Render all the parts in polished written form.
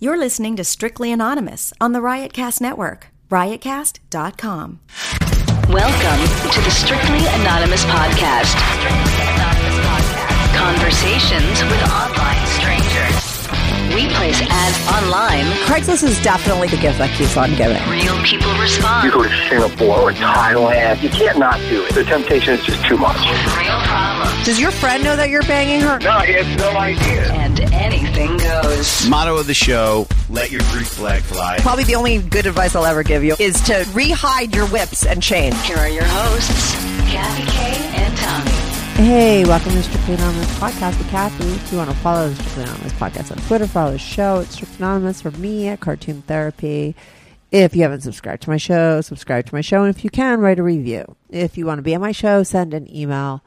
You're listening to Strictly Anonymous on the Riotcast Network, riotcast.com. Welcome to the Strictly Anonymous podcast. Conversations with online strangers. We place ads online. Craigslist is definitely the gift that keeps on giving. Real people respond. You go to Singapore or Thailand. You can't not do it. The temptation is just too much. Real problem. Does your friend know that you're banging her? No, he has no idea. And anything goes. Motto of the show, let your Greek flag fly. Probably the only good advice I'll ever give you is to re-hide your whips and chains. Here are your hosts, Kathy Kane and Tommy. Hey, welcome to Strictly Anonymous Podcast with Kathy. If you want to follow the Strictly Anonymous Podcast on Twitter, follow the show at Strictly Anonymous, or me at Cartoon Therapy. If you haven't subscribed to my show, subscribe to my show. And if you can, write a review. If you want to be on my show, send an email.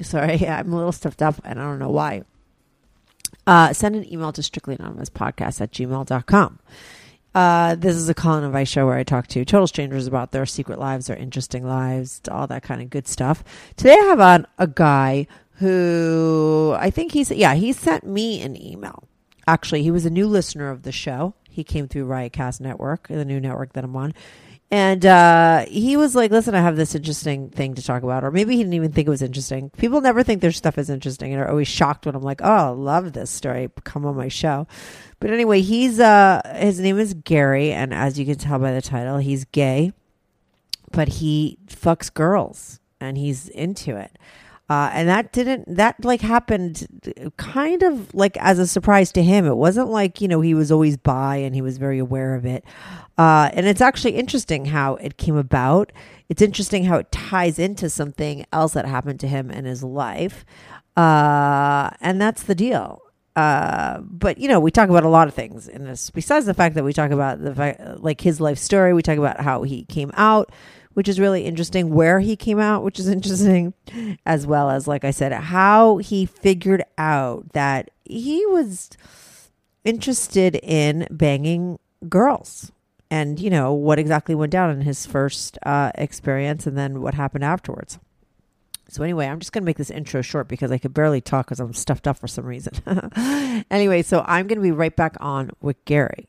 Sorry, I'm a little stuffed up and I don't know why. Send an email to strictlyanonymouspodcast@gmail.com. This is a call and advice show where I talk to total strangers about their secret lives, their interesting lives, all that kind of good stuff. Today I have on a guy who I think he sent me an email. Actually, he was a new listener of the show. He came through Riotcast Network, the new network that I'm on. And he was like, listen, I have this interesting thing to talk about. Or maybe he didn't even think it was interesting. People never think their stuff is interesting and are always shocked when I'm like, oh, I love this story. Come on my show. But anyway, he's his name is Gary. And as you can tell by the title, he's gay. But he fucks girls and he's into it. And that happened kind of like as a surprise to him. It wasn't like, he was always bi and he was very aware of it. And it's actually interesting how it came about. It's interesting how it ties into something else that happened to him in his life. And that's the deal. But we talk about a lot of things in this, besides the fact that we talk about his life story. We talk about how he came out, which is really interesting, where he came out, which is interesting, as well as, like I said, how he figured out that he was interested in banging girls and, what exactly went down in his first experience and then what happened afterwards. So anyway, I'm just going to make this intro short because I could barely talk because I'm stuffed up for some reason. Anyway, so I'm going to be right back on with Gary.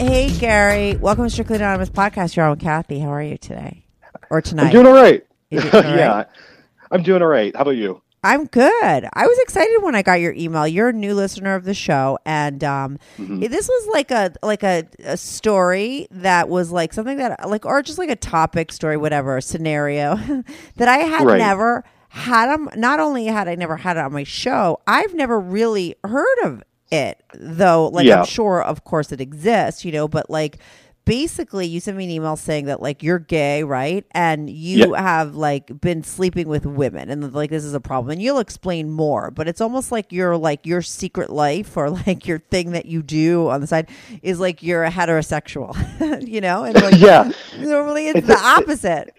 Hey, Gary. Welcome to Strictly Anonymous Podcast. You're on with Kathy. How are you today? Or tonight? I'm doing all right. Yeah, I'm doing all right. How about you? I'm good. I was excited when I got your email. You're a new listener of the show, and this was like a story that was like something that like, or just like a topic, story, whatever, scenario that I had never had. Not only had I never had it on my show, I've never really heard of it though. Like I'm sure, of course, it exists, you know, but like. Basically, you sent me an email saying that like you're gay, right? And you have like been sleeping with women, and like this is a problem. And you'll explain more, but it's almost like your secret life or like your thing that you do on the side is like you're a heterosexual, you know? And like, normally it's the opposite.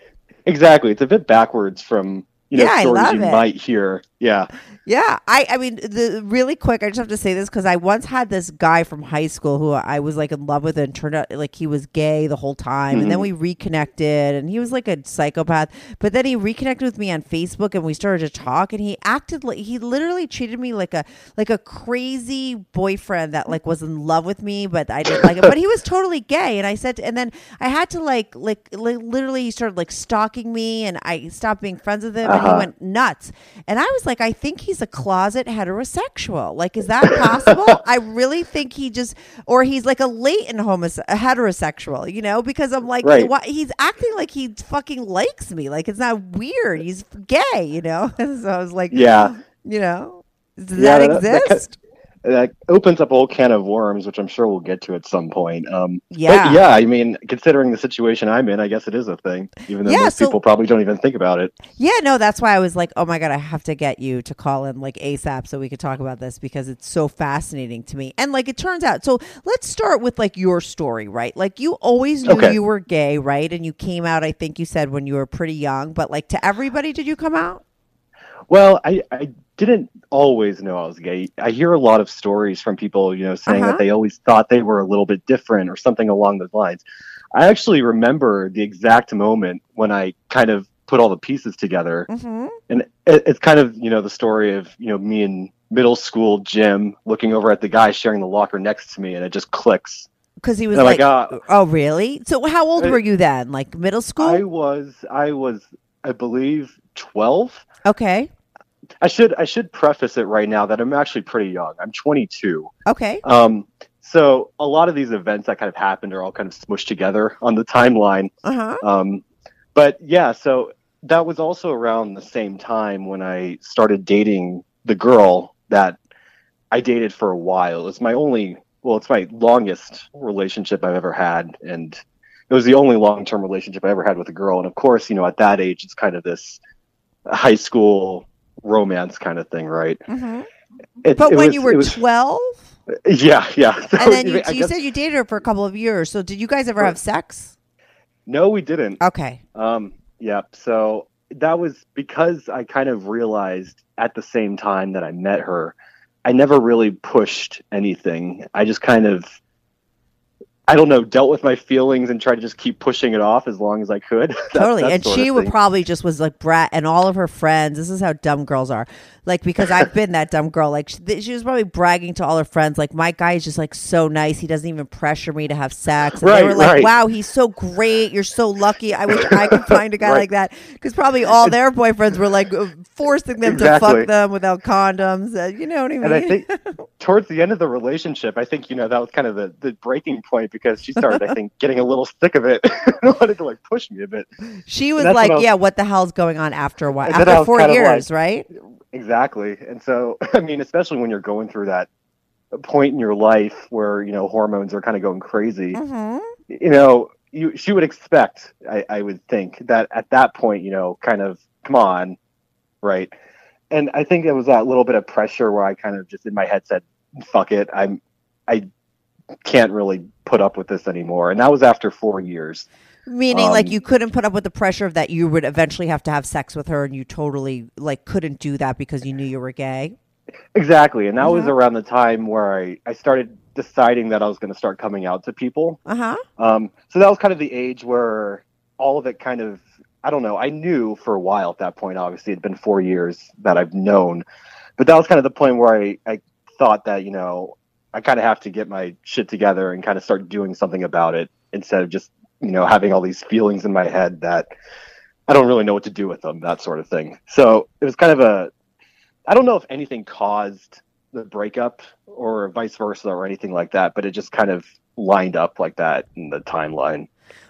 Exactly, it's a bit backwards from. You know, stories you might hear. Yeah. I mean, really quick, I just have to say this because I once had this guy from high school who I was like in love with, and turned out like he was gay the whole time. Mm-hmm. And then we reconnected, and he was like a psychopath. But then he reconnected with me on Facebook, and we started to talk. And he acted like he literally treated me like a crazy boyfriend that like was in love with me, but I didn't like it. But he was totally gay, and I said, and then I had to like literally he started like stalking me, and I stopped being friends with him. And he went nuts, and I was like, I think he's a closet heterosexual. Like, is that possible? I really think he's like a latent heterosexual, you know? Because I'm like, he's acting like he fucking likes me. Like, it's not weird. He's gay, you know? And so I was like, you know, does that exist? That opens up a whole can of worms, which I'm sure we'll get to at some point. But yeah, I mean, considering the situation I'm in, I guess it is a thing, even though most people probably don't even think about it. Yeah, no, that's why I was like, oh my God, I have to get you to call in like ASAP so we could talk about this because it's so fascinating to me. And like, it turns out, so let's start with like your story, right? Like you always knew you were gay, right? And you came out, I think you said when you were pretty young, but like to everybody, did you come out? Well, I didn't always know I was gay. I hear a lot of stories from people, you know, saying that they always thought they were a little bit different or something along those lines. I actually remember the exact moment when I kind of put all the pieces together. Mm-hmm. And it's kind of, you know, the story of, you know, me in middle school gym looking over at the guy sharing the locker next to me, and it just clicks. Because he was like, oh, really? So how old were you then? Like middle school? I was, I believe, 12. Okay. I should preface it right now that I'm actually pretty young. I'm 22. Okay. So a lot of these events that kind of happened are all kind of smushed together on the timeline. Uh-huh. But yeah, so that was also around the same time when I started dating the girl that I dated for a while. It's my only, well, it's my longest relationship I've ever had, and it was the only long-term relationship I ever had with a girl. And of course, you know, at that age, it's kind of this high school romance kind of thing, right? Mm-hmm. But when you were 12? Yeah. So, and then you said you dated her for a couple of years. So did you guys ever have sex? No, we didn't. Okay. Yeah. So that was because I kind of realized at the same time that I met her, I never really pushed anything. I just kind of, I don't know, dealt with my feelings and tried to just keep pushing it off as long as I could. Totally. And she would probably just was like brat, and all of her friends, this is how dumb girls are. Like, because I've been that dumb girl. Like she was probably bragging to all her friends. Like, my guy is just like so nice. He doesn't even pressure me to have sex. And they were like, wow, he's so great. You're so lucky. I wish I could find a guy like that. Because probably all their boyfriends were like forcing them to fuck them without condoms. You know what I mean? And I think towards the end of the relationship, I think, you know, that was kind of the breaking point. Because she started, I think, getting a little sick of it and wanted to like push me a bit. She was like, what the hell's going on after a while? After 4 years, right? Exactly. And so, I mean, especially when you're going through that point in your life where, you know, hormones are kind of going crazy, mm-hmm. you know, she would expect, I would think, that at that point, you know, kind of, come on, right? And I think it was that little bit of pressure where I kind of just in my head said, fuck it, I can't really put up with this anymore. And that was after 4 years. Meaning like you couldn't put up with the pressure that you would eventually have to have sex with her, and you totally like couldn't do that because you knew you were gay. Exactly. And that was around the time where I started deciding that I was going to start coming out to people. Uh-huh. So that was kind of the age where all of it kind of, I don't know, I knew for a while at that point, obviously it'd been 4 years that I've known But that was kind of the point where I thought that, you know, I kind of have to get my shit together and kind of start doing something about it instead of just, you know, having all these feelings in my head that I don't really know what to do with them, that sort of thing. So it was kind of a, I don't know if anything caused the breakup or vice versa or anything like that, but it just kind of lined up like that in the timeline.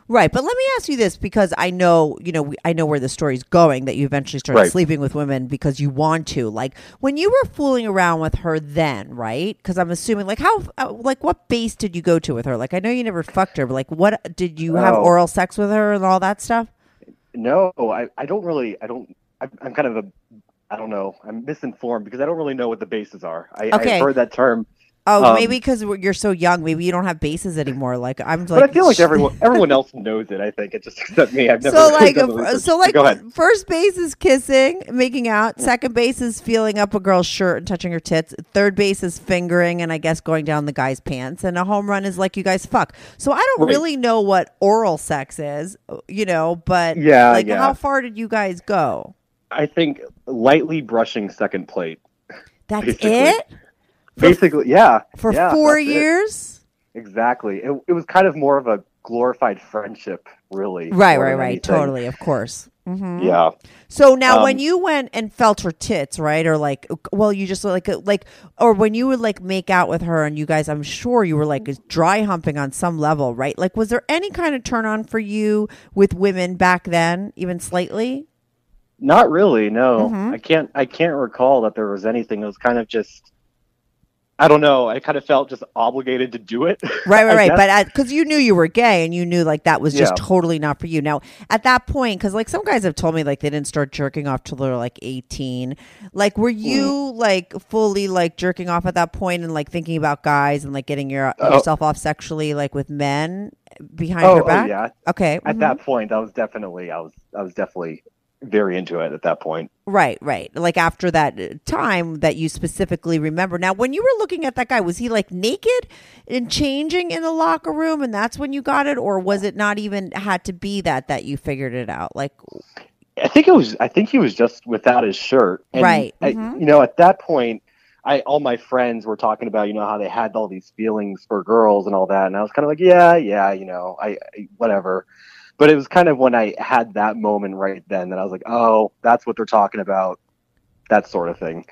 Right. But let me ask you this, because I know, you know, I know where the story's going, that you eventually started sleeping with women because you want to. Like, when you were fooling around with her then, right? Because I'm assuming, like, how, like, what base did you go to with her? Like, I know you never fucked her, but, like, what, did you have oral sex with her and all that stuff? No, I don't really, I'm kind of a, I don't know, I'm misinformed because I don't really know what the bases are. I've heard that term. Oh, maybe because you're so young, maybe you don't have bases anymore. Like I'm like, but I feel like everyone else knows it. I think it just except me. I've never. So go ahead. First base is kissing, making out. Second base is feeling up a girl's shirt and touching her tits. Third base is fingering and I guess going down the guy's pants. And a home run is like you guys fuck. So I don't really know what oral sex is, you know. But yeah. How far did you guys go? I think lightly brushing second plate. That's basically it. Basically, yeah. For 4 years? It. Exactly. It was kind of more of a glorified friendship, really. Right. Totally, of course. Mm-hmm. Yeah. So now when you went and felt her tits, right? Or like, well, you just like, or when you would like make out with her and you guys, I'm sure you were like dry humping on some level, right? Like, was there any kind of turn on for you with women back then, even slightly? Not really, no. Mm-hmm. I can't recall that there was anything. It was kind of just, I don't know. I kind of felt just obligated to do it. Right. But because you knew you were gay and you knew like that was just totally not for you. Now, at that point, because like some guys have told me like they didn't start jerking off till they were like 18. Like, were you like fully like jerking off at that point and like thinking about guys and like getting yourself off sexually like with men behind your back? Oh, yeah. Okay. At that point, I was definitely very into it at that point. Right. Like after that time that you specifically remember. Now, when you were looking at that guy, was he like naked and changing in the locker room and that's when you got it? Or was it not even had to be that you figured it out? Like, I think he was just without his shirt. And you know, at that point, all my friends were talking about, you know, how they had all these feelings for girls and all that. And I was kind of like, yeah, you know, I whatever. But it was kind of when I had that moment right then that I was like, oh, that's what they're talking about, that sort of thing.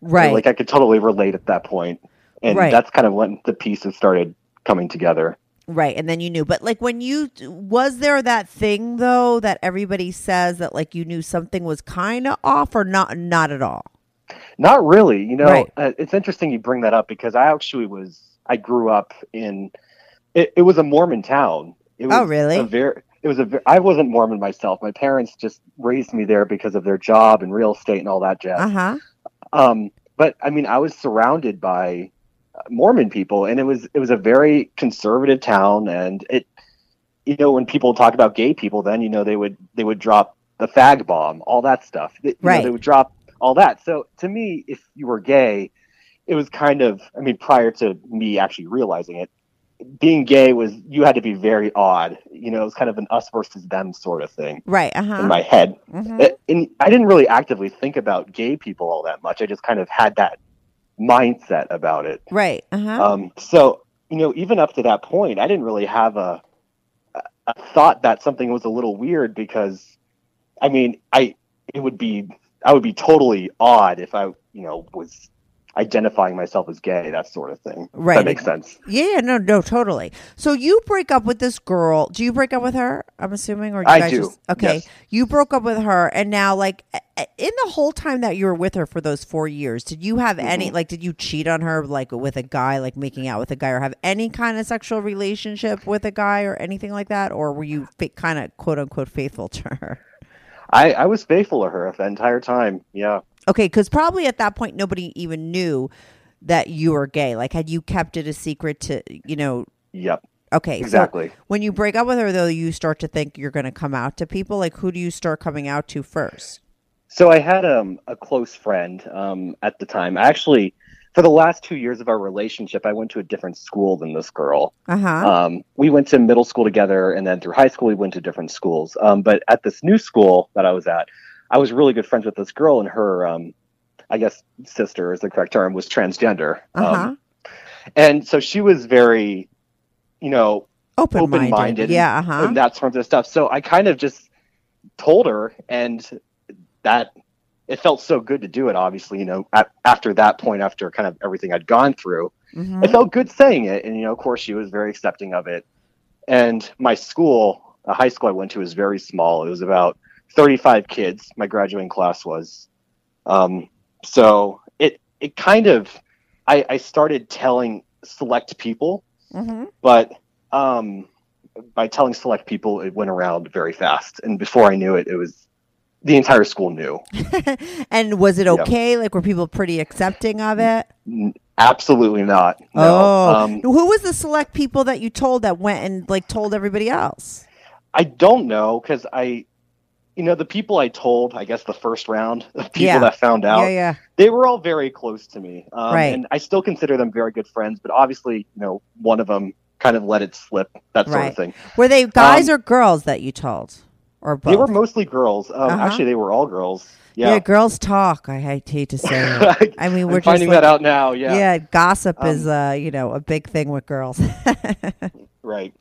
Right. So like I could totally relate at that point. And that's kind of when the pieces started coming together. Right. And then you knew. But like when you, was there that thing though that everybody says that like you knew something was kind of off or not at all? Not really. You know, it's interesting you bring that up because I actually I grew up in, it was a Mormon town. It was really? I wasn't Mormon myself. My parents just raised me there because of their job and real estate and all that jazz. Uh-huh. But I mean, I was surrounded by Mormon people, and it was a very conservative town. And it, you know, when people talk about gay people, then you know they would drop the fag bomb, all that stuff. You know, they would drop all that. So to me, if you were gay, it was kind of, I mean, prior to me actually realizing it, being gay was, you had to be very odd. You know, it was kind of an us versus them sort of thing. Right. Uh-huh. In my head. Mm-hmm. And I didn't really actively think about gay people all that much. I just kind of had that mindset about it. Right. Uh-huh. So, you know, even up to that point, I didn't really have a thought that something was a little weird because, I mean, I would be totally odd if I, you know, was identifying myself as gay, that sort of thing. Right. That makes sense. Yeah, no, totally. So you break up with this girl. Do you break up with her, I'm assuming? Or I do. Okay. Yes. You broke up with her, and now, like, in the whole time that you were with her for those 4 years, did you have any, like, did you cheat on her, like, with a guy, like, making out with a guy, or have any kind of sexual relationship with a guy or anything like that? Or were you kind of, quote-unquote, faithful to her? I was faithful to her the entire time, yeah. Okay, because probably at that point, nobody even knew that you were gay. Like, had you kept it a secret to, you know? Yep. Okay. Exactly. So when you break up with her, though, you start to think you're going to come out to people. Like, who do you start coming out to first? So I had a close friend at the time. I actually, for the last 2 years of our relationship, I went to a different school than this girl. Uh-huh. We went to middle school together, and then through high school, we went to different schools. But at this new school that I was at, I was really good friends with this girl, and her I guess sister is the correct term, was transgender. And so she was very, you know, open-minded yeah, and that sort of stuff. So I kind of just told her, and that it felt so good to do it, obviously, you know, after that point, after kind of everything I'd gone through, it felt good saying it. And, you know, of course, she was very accepting of it. And my school, the high school I went to, was very small. It was about 35 kids. My graduating class was. So it kind of, I started telling select people, but by telling select people, it went around very fast. And before I knew it, it was, the entire school knew. And was it okay? Yeah. Like, were people pretty accepting of it? Absolutely not. No. Oh, who was the select people that you told that went and like told everybody else? I don't know, because you know, the people I told, I guess the first round of people that found out, they were all very close to me. Right. And I still consider them very good friends, but obviously, you know, one of them kind of let it slip, that sort of thing. Were they guys or girls that you told? Or both? They were mostly girls. Actually, they were all girls. Yeah, girls talk. I hate to say that. I mean, we're finding that out now. Yeah, gossip is you know, a big thing with girls. Right.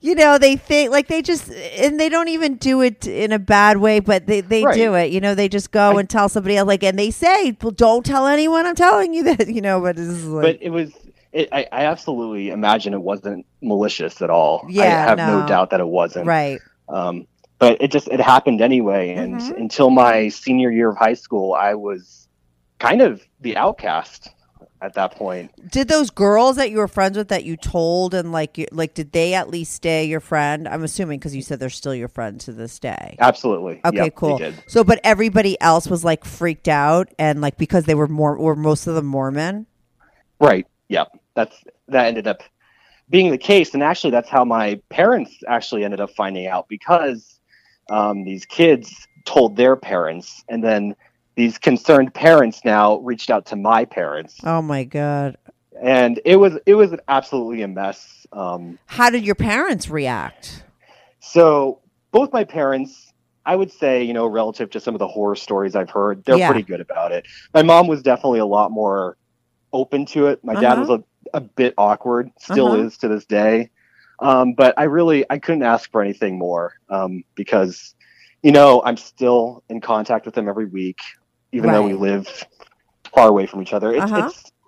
You know, they think like they just, and they don't even do it in a bad way, but they do it. You know, they just go and tell somebody else, like, and they say, "Well, don't tell anyone. I'm telling you that." You know, but it's like, but it was. I absolutely imagine it wasn't malicious at all. Yeah, I have no doubt that it wasn't. Right. But it happened anyway. And until my senior year of high school, I was kind of the outcast at that point. Did those girls that you were friends with that you told and did they at least stay your friend? I'm assuming, because you said they're still your friend to this day. Absolutely. Okay, yep, cool. So, but everybody else was like freaked out and like, because they were were most of them Mormon. Right. Yep. That ended up being the case. And actually that's how my parents actually ended up finding out, because these kids told their parents, and then these concerned parents now reached out to my parents. Oh my God. And it was absolutely a mess. How did your parents react? So both my parents, I would say, you know, relative to some of the horror stories I've heard, they're pretty good about it. My mom was definitely a lot more open to it. My dad was a bit awkward, still is to this day. But I couldn't ask for anything more, because, you know, I'm still in contact with them every week, even though we live far away from each other.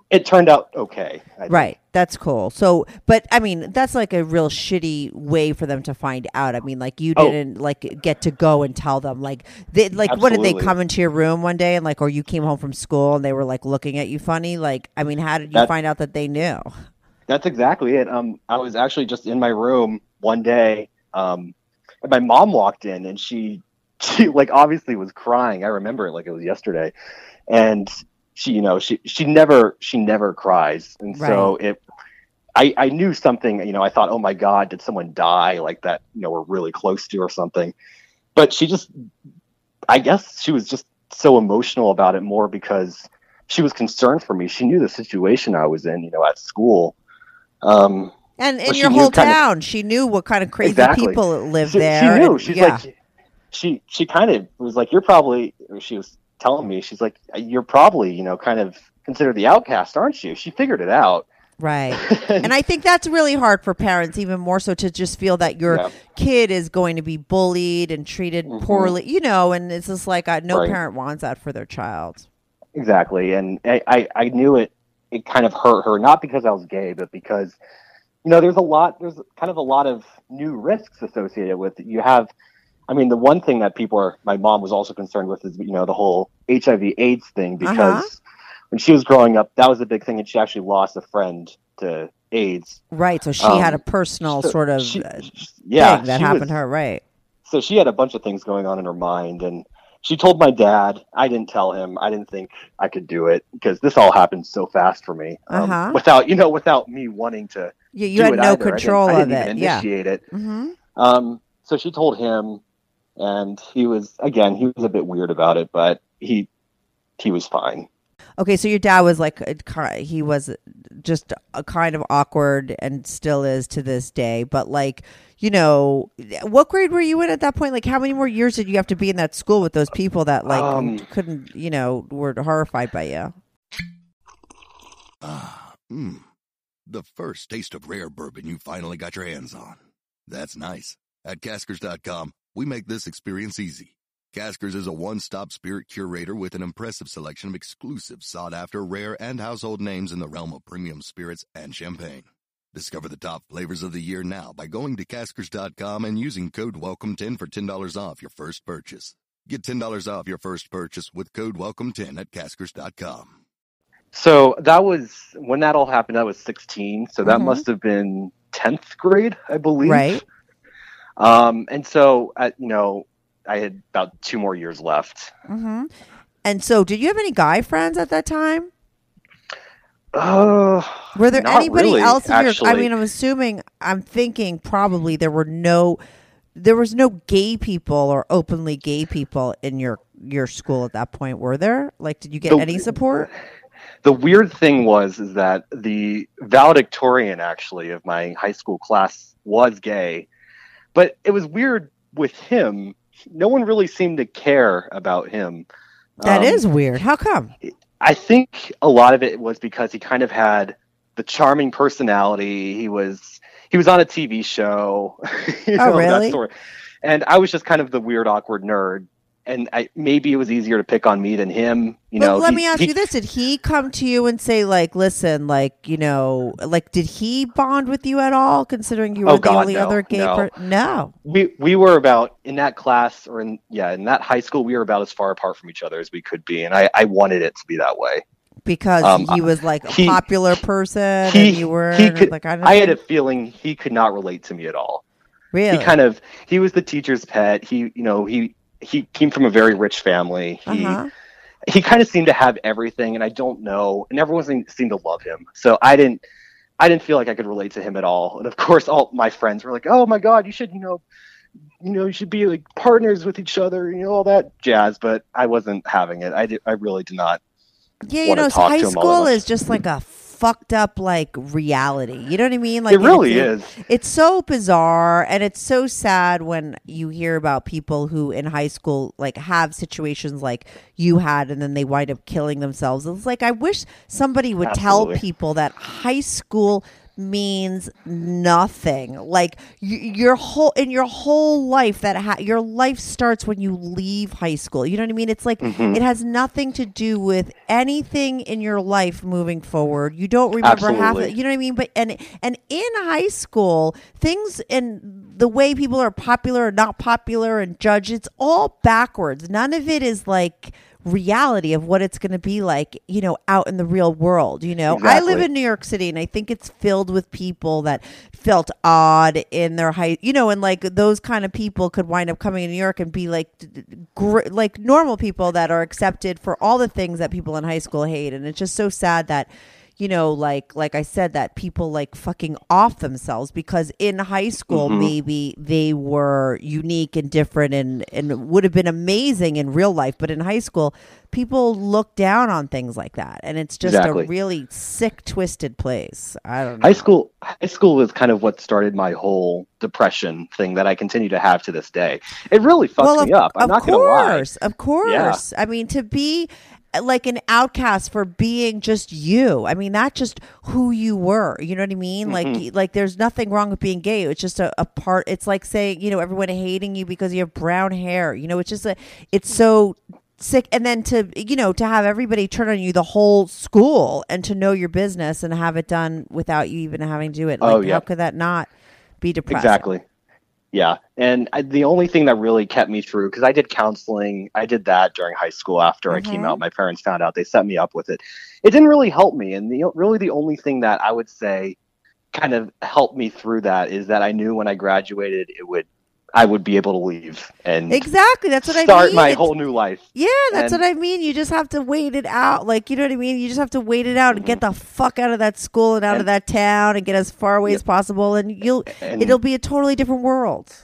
It turned out okay. Right. That's cool. So, but I mean, that's like a real shitty way for them to find out. I mean, like you didn't like get to go and tell them what did they come into your room one day and like, or you came home from school and they were like looking at you funny? Like, I mean, how did you find out that they knew? That's exactly it. I was actually just in my room one day, and my mom walked in, and she like obviously was crying. I remember it like it was yesterday, and she, you know, she never cries, and so I knew something. You know, I thought, oh my God, did someone die like that? You know, we're really close to or something, but she just, I guess she was just so emotional about it more because she was concerned for me. She knew the situation I was in, you know, at school. And in your whole town, she knew what kind of crazy people lived there. She knew. She's like, she kind of was like, she was telling me, she's like, you're probably, you know, kind of considered the outcast, aren't you? She figured it out. Right. And I think that's really hard for parents, even more so, to just feel that your kid is going to be bullied and treated poorly, you know, and it's just like, no parent wants that for their child. Exactly. And I knew it kind of hurt her, not because I was gay, but because, you know, there's kind of a lot of new risks associated with it. You have, I mean, the one thing that my mom was also concerned with is, you know, the whole HIV/AIDS thing, because when she was growing up, that was a big thing. And she actually lost a friend to AIDS. Right. So she had a personal sort of thing that happened to her. Right. So she had a bunch of things going on in her mind, and she told my dad. I didn't tell him. I didn't think I could do it because this all happened so fast for me, without me wanting to. Yeah, you had no control of it. I didn't initiate it. Mm-hmm. So she told him, and he was a bit weird about it, but he was fine. Okay, so your dad was like, he was just a kind of awkward and still is to this day. But like, you know, what grade were you in at that point? Like, how many more years did you have to be in that school with those people that like couldn't, you know, were horrified by you? The first taste of rare bourbon you finally got your hands on. That's nice. At Caskers.com, we make this experience easy. Caskers is a one-stop spirit curator with an impressive selection of exclusive, sought-after, rare, and household names in the realm of premium spirits and champagne. Discover the top flavors of the year now by going to Caskers.com and using code WELCOME10 for $10 off your first purchase. Get $10 off your first purchase with code WELCOME10 at Caskers.com. So that was, when that all happened, I was 16, so that must have been 10th grade, I believe. Right. And so, you know, I had about 2 more years left. And so did you have any guy friends at that time? Were there anybody really, else? Actually. I mean, I'm thinking probably there was no gay people or openly gay people in your school at that point. Were there? Like, did you get any support? The weird thing is that the valedictorian actually of my high school class was gay, but it was weird with him. No one really seemed to care about him. That is weird. How come? I think a lot of it was because he kind of had the charming personality. He was on a TV show. That story. And I was just kind of the weird, awkward nerd. And maybe it was easier to pick on me than him. Let me ask you this. Did he come to you and say, like, listen, like, you know, like, did he bond with you at all, considering you were other gay person? No. We were about, in that class or in that high school, we were about as far apart from each other as we could be. And I wanted it to be that way. Because he was like a popular person and you were like, I don't know. I had a feeling he could not relate to me at all. Really? He was the teacher's pet. He came from a very rich family. He kind of seemed to have everything, and I don't know. And everyone seemed to love him. So I didn't feel like I could relate to him at all. And of course, all my friends were like, "Oh my God, you should, you should be like partners with each other, all that jazz." But I wasn't having it. I really did not. Yeah, high school is just like a fucked up like reality. You know what I mean? Like, it really is. It's so bizarre, and it's so sad when you hear about people who in high school like have situations like you had, and then they wind up killing themselves. It's like, I wish somebody would tell people that high school means nothing. Like your whole life, that your life starts when you leave high school. You know what I mean? It's like it has nothing to do with anything in your life moving forward. You don't remember half of it. You know what I mean? But and in high school, things and the way people are popular or not popular and judged, it's all backwards. None of it is like reality of what it's going to be like, out in the real world, Exactly. I live in New York City, and I think it's filled with people that felt odd in their height, and like those kind of people could wind up coming to New York and be like normal people that are accepted for all the things that people in high school hate. And it's just so sad that, like I said, that people like fucking off themselves because in high school, maybe they were unique and different and would have been amazing in real life. But in high school, people look down on things like that. And it's just a really sick, twisted place. I don't know. High school is kind of what started my whole depression thing that I continue to have to this day. It really fucked me up. I'm not going to lie. Of course. Yeah. I mean, to be like an outcast for being just you. I mean, not just who you were. You know what I mean? Like there's nothing wrong with being gay. It's just a part. It's like saying, everyone hating you because you have brown hair. It's just it's so sick. And then to have everybody turn on you, the whole school, and to know your business and have it done without you even having to do it. Like, how could that not be depressing? Exactly. Yeah. And the only thing that really kept me through, because I did counseling. I did that during high school after I came out. My parents found out. They set me up with it. It didn't really help me. And the only thing that I would say kind of helped me through that is that I knew when I graduated, I would be able to leave and start my whole new life. Yeah, that's what I mean. You just have to wait it out. Like, you know what I mean? You just have to wait it out and get the fuck out of that school and out of that town and get as far away as possible. And it'll be a totally different world.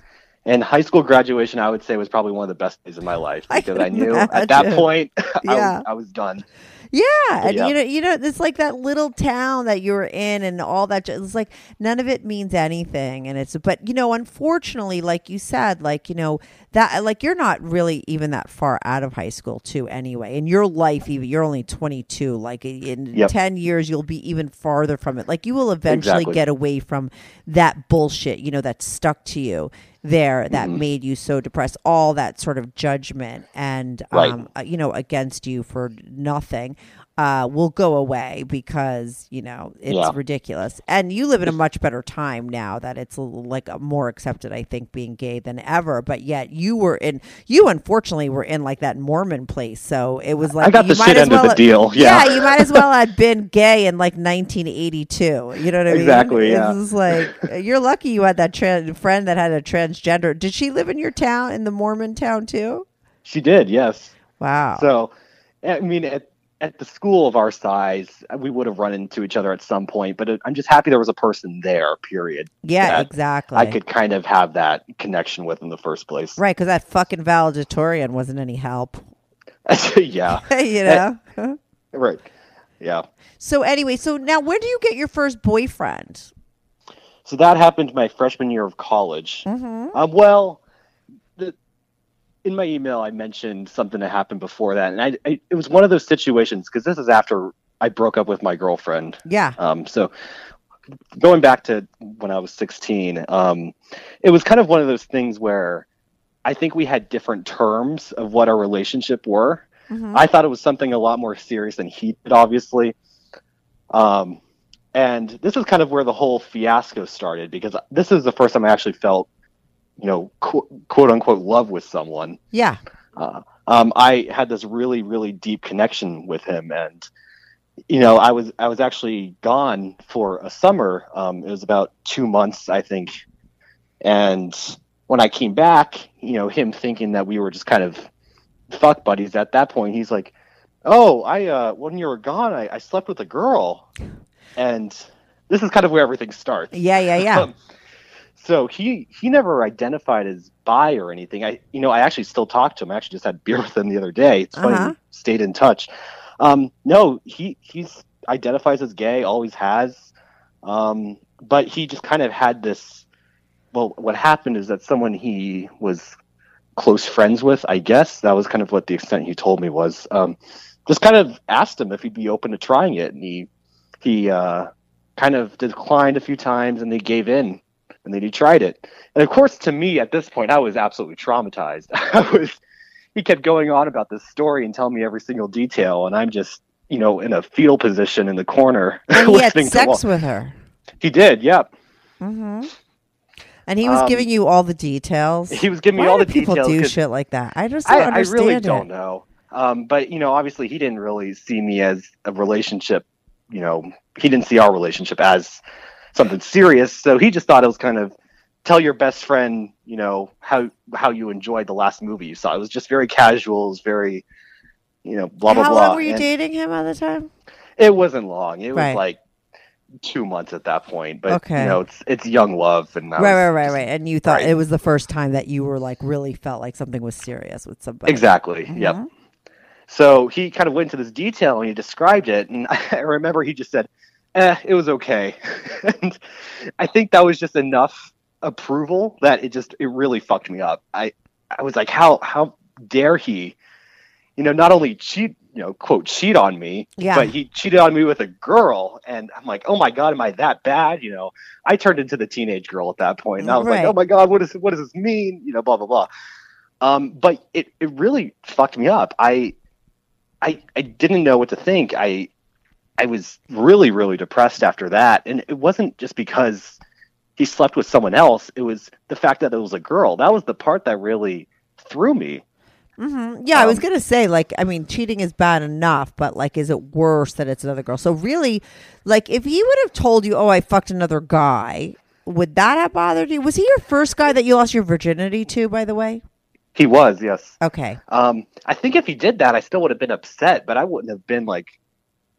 And high school graduation, I would say, was probably one of the best days of my life because I knew at that point I was done. Yeah. And you know, it's like that little town that you were in and all that. It's like none of it means anything. And it's, but you know, unfortunately, like you said, like, you know, that, like, you're not really even that far out of high school too anyway. In your life, even you're only 22, like in 10 years, you'll be even farther from it. Like you will eventually get away from that bullshit, you know, that stuck to you there, that made you so depressed, all that sort of judgment and, you know, against you for nothing, will go away because, you know, it's ridiculous. And you live in a much better time now that it's like more accepted, I think, being gay than ever. But yet you were in, you unfortunately were in like that Mormon place. So it was like, I got the shit end of the deal. Yeah. You might as well have been gay in like 1982. You know what I mean? Exactly. Yeah. It's like, you're lucky you had that friend that had a transgender. Did she live in your town, in the Mormon town too? She did. Yes. Wow. So, I mean, at the school of our size, we would have run into each other at some point, but I'm just happy there was a person there, period. Yeah, exactly. I could kind of have that connection with in the first place. Right, because that fucking valedictorian wasn't any help. You know? Right, yeah. So anyway, so now when do you get your first boyfriend? So that happened my freshman year of college. Mm-hmm. In my email, I mentioned something that happened before that, and it was one of those situations, because this is after I broke up with my girlfriend. Yeah. So going back to when I was 16, it was kind of one of those things where I think we had different terms of what our relationship were. Mm-hmm. I thought it was something a lot more serious than he did, obviously. And this is kind of where the whole fiasco started, because this is the first time I actually felt, you know, quote unquote love with someone. Yeah. I had this really, really deep connection with him, and, you know, I was actually gone for a summer. It was about 2 months, I think. And when I came back, you know, him thinking that we were just kind of fuck buddies at that point, he's like, "Oh, when you were gone, I slept with a girl." And this is kind of where everything starts. Yeah. So he never identified as bi or anything. I actually still talk to him. I actually just had beer with him the other day. It's funny, we stayed in touch. No, he's identifies as gay, always has. But he just kind of had this. Well, what happened is that someone he was close friends with, I guess, that was kind of what the extent he told me was, just kind of asked him if he'd be open to trying it, and he kind of declined a few times, and they gave in. And then he tried it. And of course, to me at this point, I was absolutely traumatized. He kept going on about this story and telling me every single detail. And I'm just, you know, in a fetal position in the corner. And he had sex with her. He did. Yep. Yeah. Mm-hmm. And he was giving you all the details. He was giving me all the details. Why do people do shit like that? I just don't understand it. I really don't know. But, you know, obviously he didn't really see me as a relationship. You know, he didn't see our relationship as something serious. So he just thought it was kind of tell your best friend, you know, how you enjoyed the last movie you saw. It was just very casual. It was very, you know, blah, blah, blah. How long were you dating him at the time? It wasn't long. It was like 2 months at that point. But, you know, it's young love. And right. And you thought it was the first time that you were like really felt like something was serious with somebody. Exactly. Mm-hmm. Yep. So he kind of went into this detail and he described it. And I remember he just said, it was okay. And I think that was just enough approval that it really fucked me up. I was like, how dare he, you know, not only cheat, you know, quote, cheat on me, but he cheated on me with a girl. And I'm like, oh my God, am I that bad? You know, I turned into the teenage girl at that point. And I was like, oh my God, what does this mean? You know, blah, blah, blah. But it really fucked me up. I didn't know what to think. I was really, really depressed after that. And it wasn't just because he slept with someone else. It was the fact that it was a girl. That was the part that really threw me. Mm-hmm. Yeah, I was going to say, like, I mean, cheating is bad enough, but, like, is it worse that it's another girl? So really, like, if he would have told you, oh, I fucked another guy, would that have bothered you? Was he your first guy that you lost your virginity to, by the way? He was, yes. Okay. I think if he did that, I still would have been upset, but I wouldn't have been, like,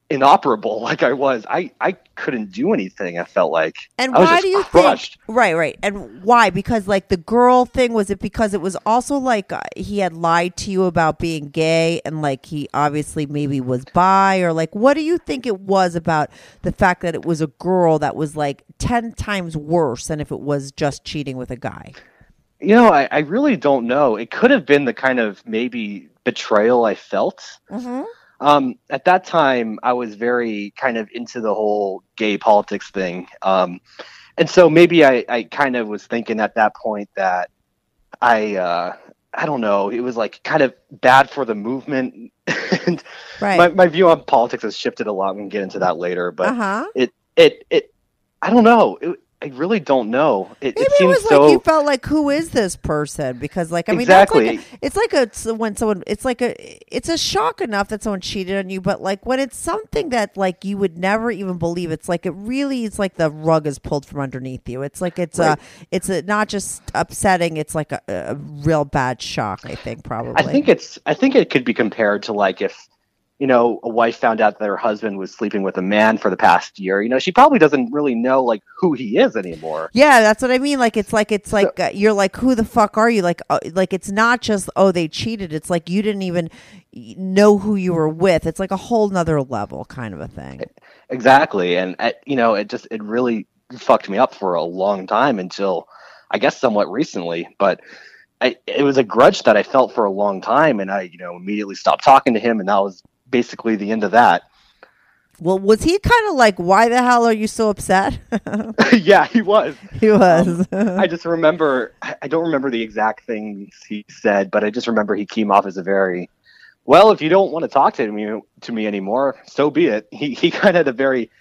inoperable like I was. I couldn't do anything, I felt like. And why do you crushed. Think? Right. And why? Because like the girl thing, was it because it was also like he had lied to you about being gay and like he obviously maybe was bi, or like what do you think it was about the fact that it was a girl that was like 10 times worse than if it was just cheating with a guy? You know, I really don't know. It could have been the kind of maybe betrayal I felt. Mm-hmm. At that time, I was very kind of into the whole gay politics thing. And so maybe I kind of was thinking at that point that I don't know, it was like kind of bad for the movement. And right. my view on politics has shifted a lot. We can get into that later. But it I don't know. I really don't know. Maybe it seems it was so. Like you felt like, who is this person? Because, like, I mean, exactly. It's a shock enough that someone cheated on you, but like when it's something that like you would never even believe, it's like it really, it's like the rug is pulled from underneath you. It's like it's not just upsetting. It's like a real bad shock. I think probably. I think it could be compared to like if, you know, a wife found out that her husband was sleeping with a man for the past year. You know, she probably doesn't really know like who he is anymore. Yeah, that's what I mean. Like it's like so, you're like, who the fuck are you? Like it's not just they cheated. It's like you didn't even know who you were with. It's like a whole nother level kind of a thing. Exactly, and you know, it really fucked me up for a long time until I guess somewhat recently, but. It was a grudge that I felt for a long time, and I, you know, immediately stopped talking to him, and that was basically the end of that. Well, was he kind of like, why the hell are you so upset? Yeah, he was. He was. I just remember, I don't remember the exact things he said, but I just remember he came off as a very, well, if you don't want to talk to me anymore, so be it. He kind of had a very...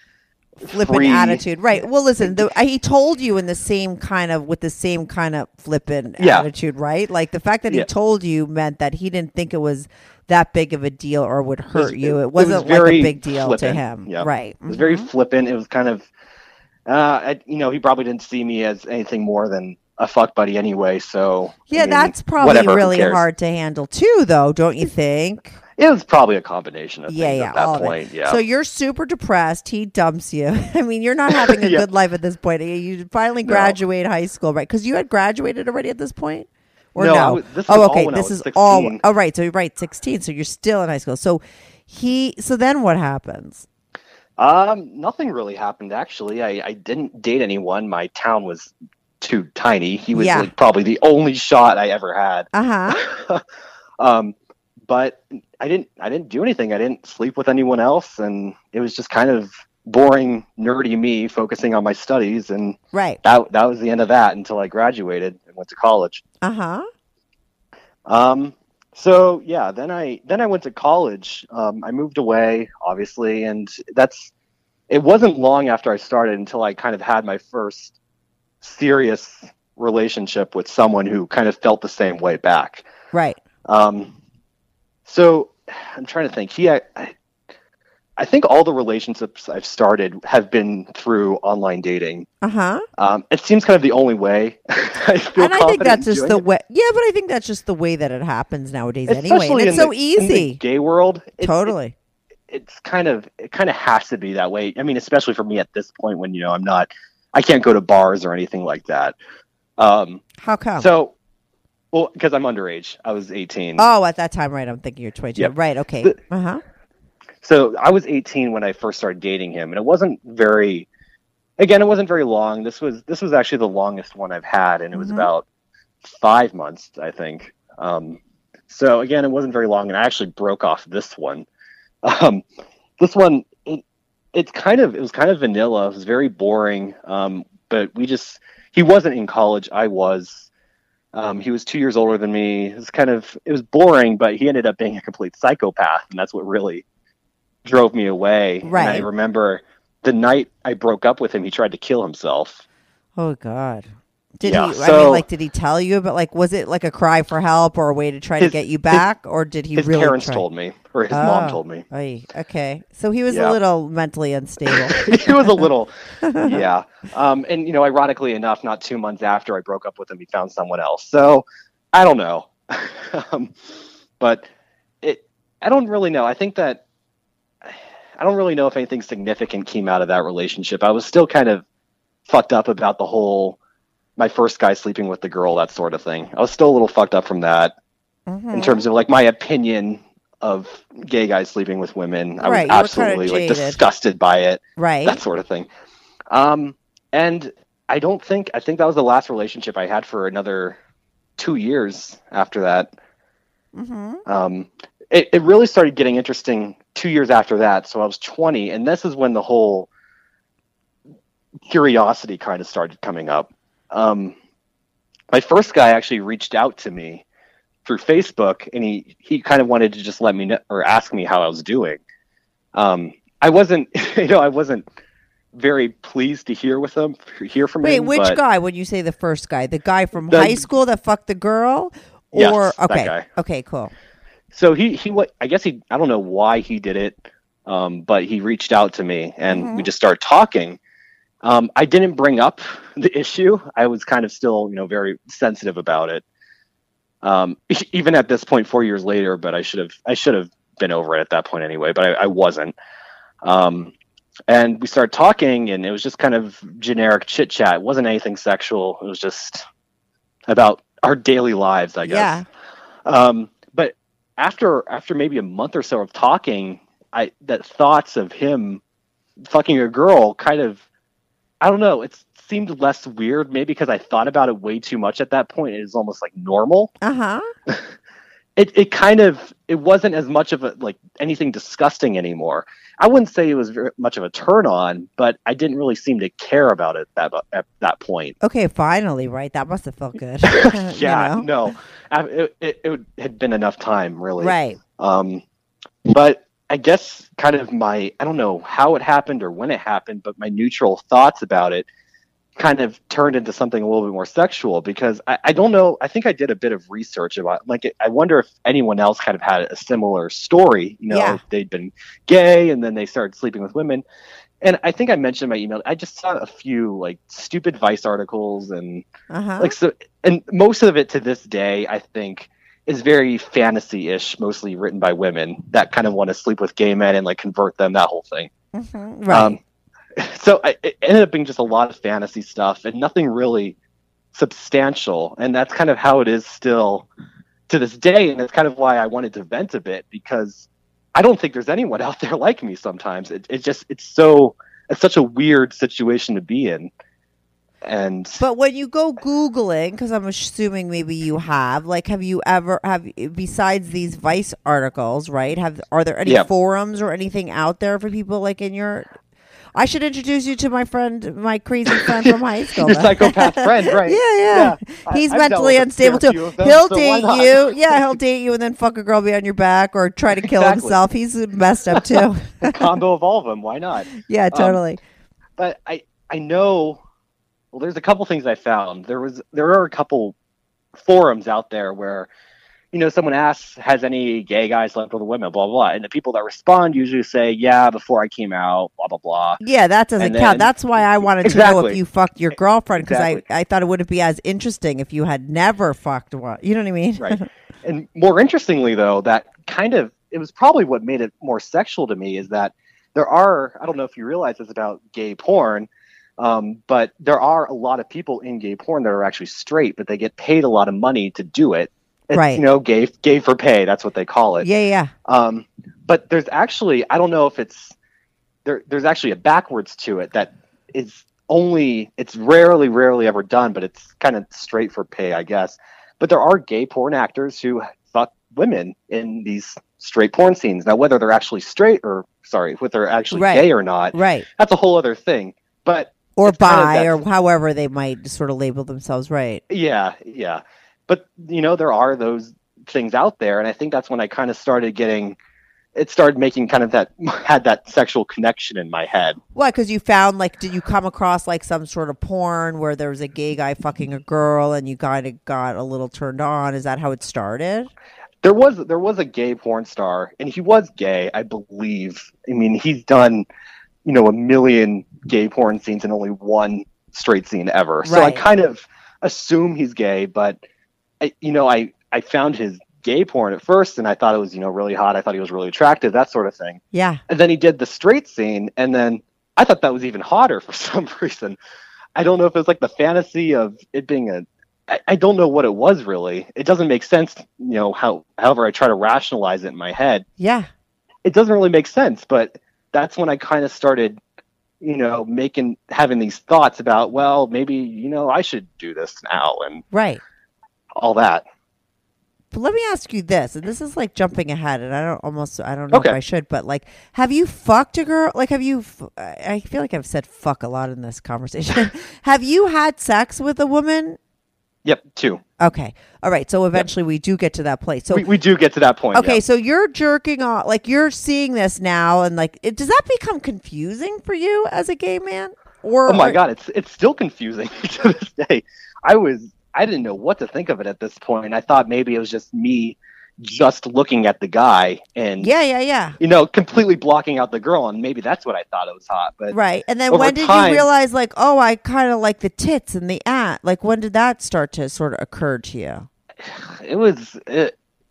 flippant attitude. Right. Well, listen, he told you in the same kind of, with the same kind of flippant attitude, right? Like the fact that he told you meant that he didn't think it was that big of a deal or would hurt you. It wasn't like a big deal to him. Yeah. Right. Mm-hmm. It was very flippant. It was kind of, you know, he probably didn't see me as anything more than a fuck buddy anyway. So yeah, I mean, that's probably whatever, really hard to handle too, though. Don't you think? It was probably a combination of things at that point. Yeah. So you're super depressed. He dumps you. I mean, you're not having a good life at this point. You finally graduate high school, right? Because you had graduated already at this point? Or no? This is all. Oh, right. So you're right, 16. So you're still in high school. So then what happens? Nothing really happened, actually. I didn't date anyone. My town was too tiny. He was like, probably the only shot I ever had. Uh-huh. But I didn't do anything. I didn't sleep with anyone else, and it was just kind of boring, nerdy me focusing on my studies, and that was the end of that until I graduated and went to college. Uh-huh. So yeah, then I went to college. I moved away, obviously, and it wasn't long after I started until I kind of had my first serious relationship with someone who kind of felt the same way back. Right. So I'm trying to think. I think all the relationships I've started have been through online dating. Uh-huh. It seems kind of the only way. I think that's just the way. Yeah, but I think that's just the way that it happens nowadays anyway. And it's so easy. In the gay world. Totally. It kind of has to be that way. I mean, especially for me at this point when, you know, I can't go to bars or anything like that. How come? So. Well, because I'm underage. I was 18. Oh, at that time, right. I'm thinking you're 22. Yep. Right, okay. Uh-huh. So I was 18 when I first started dating him, and it wasn't very long. This was actually the longest one I've had, and it was about 5 months, I think. So again, it wasn't very long, and I actually broke off this one. This one, it was kind of vanilla. It was very boring, but he wasn't in college. I was. He was 2 years older than me. It was boring, but he ended up being a complete psychopath, and that's what really drove me away. Right. And I remember the night I broke up with him, he tried to kill himself. Oh God. Did he? So, I mean, like, did he tell you? But like, was it like a cry for help or a way to try to get you back, or did he? His really parents told me, or his mom told me. Okay, so he was a little mentally unstable. He was a little, yeah. And you know, ironically enough, not 2 months after I broke up with him, he found someone else. So I don't know, but I don't really know. I think that. I don't really know if anything significant came out of that relationship. I was still kind of fucked up about the whole my first guy sleeping with the girl, that sort of thing. I was still a little fucked up from that in terms of like my opinion of gay guys sleeping with women. I was absolutely kind of like disgusted by it. Right. That sort of thing. And I think that was the last relationship I had for another 2 years after that. Mm-hmm. It really started getting interesting 2 years after that. So I was 20, and this is when the whole curiosity kind of started coming up. My first guy actually reached out to me through Facebook, and he kind of wanted to just let me know or ask me how I was doing. I wasn't very pleased to hear from him. Wait, which guy would you say the first guy? The guy from high school that fucked the girl? Yes, okay. That guy. Okay, cool. So I guess I don't know why he did it, but he reached out to me and we just started talking. I didn't bring up the issue. I was kind of still, very sensitive about it. Even at this point, 4 years later, but I should have been over it at that point anyway, but I wasn't. And we started talking, and it was just kind of generic chit chat. It wasn't anything sexual. It was just about our daily lives, I guess. Yeah. But after maybe a month or so of talking, that thoughts of him fucking a girl kind of, I don't know, it seemed less weird, maybe because I thought about it way too much at that point. It was almost like normal. Uh-huh. It kind of, it wasn't as much of a, like, anything disgusting anymore. I wouldn't say it was very much of a turn on, but I didn't really seem to care about it at that point. Okay, finally, right? That must have felt good. Yeah, no. It had been enough time, really. Right. But I guess kind of my, I don't know how it happened or when it happened, but my neutral thoughts about it kind of turned into something a little bit more sexual, because I don't know. I think I did a bit of research about, like, I wonder if anyone else kind of had a similar story, if they'd been gay and then they started sleeping with women. And I think I mentioned in my email, I just saw a few like stupid Vice articles and and most of it to this day, I think is very fantasy-ish, mostly written by women that kind of want to sleep with gay men and like convert them, that whole thing. Mm-hmm. Right. So it ended up being just a lot of fantasy stuff and nothing really substantial. And that's kind of how it is still to this day. And that's kind of why I wanted to vent a bit, because I don't think there's anyone out there like me sometimes. It's such a weird situation to be in. But when you go Googling, because I'm assuming maybe you have, like, have you ever, besides these Vice articles, right? Are there any forums or anything out there for people like in your... I should introduce you to my friend, my crazy friend from high school. Your psychopath friend, right? Yeah. He's mentally unstable too. He'll date you. Yeah, he'll date you and then fuck a girl behind your back or try to kill himself. He's messed up too. The combo of all of them. Why not? Yeah, totally. But I know. Well, there's a couple things I found. There are a couple forums out there where, someone asks, has any gay guys slept with a woman, blah, blah, blah. And the people that respond usually say, yeah, before I came out, blah, blah, blah. Yeah, that doesn't count. That's why I wanted to know if you fucked your girlfriend, because I thought it wouldn't be as interesting if you had never fucked one. You know what I mean? Right. And more interestingly, though, that kind of, it was probably what made it more sexual to me, is that there are, I don't know if you realize this about gay porn, but there are a lot of people in gay porn that are actually straight, but they get paid a lot of money to do it. It's, right. Gay for pay. That's what they call it. Yeah. But there's actually, I don't know if it's, there's actually a backwards to it that is only, it's rarely ever done, but it's kind of straight for pay, I guess. But there are gay porn actors who fuck women in these straight porn scenes. Now, whether they're actually whether they're actually gay or not, that's a whole other thing. But or bi kind of, or however they might sort of label themselves, right? Yeah. But, there are those things out there. And I think that's when I kind of started getting, it started making kind of that sexual connection in my head. Why? Because you found, like, did you come across like some sort of porn where there was a gay guy fucking a girl and you kind of got a little turned on? Is that how it started? There was a gay porn star, and he was gay, I believe. I mean, he's done, a million gay porn scenes and only one straight scene ever. Right. So I kind of assume he's gay, but... I found his gay porn at first, and I thought it was, you know, really hot. I thought he was really attractive, that sort of thing. Yeah. And then he did the straight scene, and then I thought that was even hotter for some reason. I don't know if it was like the fantasy of it being a... I don't know what it was, really. It doesn't make sense, you know, however I try to rationalize it in my head. Yeah. It doesn't really make sense, but that's when I kind of started, you know, having these thoughts about, well, maybe, you know, I should do this now and right. all that. But let me ask you this, and this is like jumping ahead, and I don't know okay. if I should, but like, have you fucked a girl? Like, I feel like I've said fuck a lot in this conversation. Have you had sex with a woman? Yep, two. Okay. All right. So eventually we do get to that place. So we do get to that point. Okay. Yeah. So you're jerking off, like you're seeing this now, and like, does that become confusing for you as a gay man? Or God, it's still confusing to this day. I didn't know what to think of it at this point. I thought maybe it was just me just looking at the guy and yeah. You know, completely blocking out the girl, and maybe that's what I thought it was hot. But right. And then when did you realize like, oh, I kinda like the tits and the ass? Like, when did that start to sort of occur to you?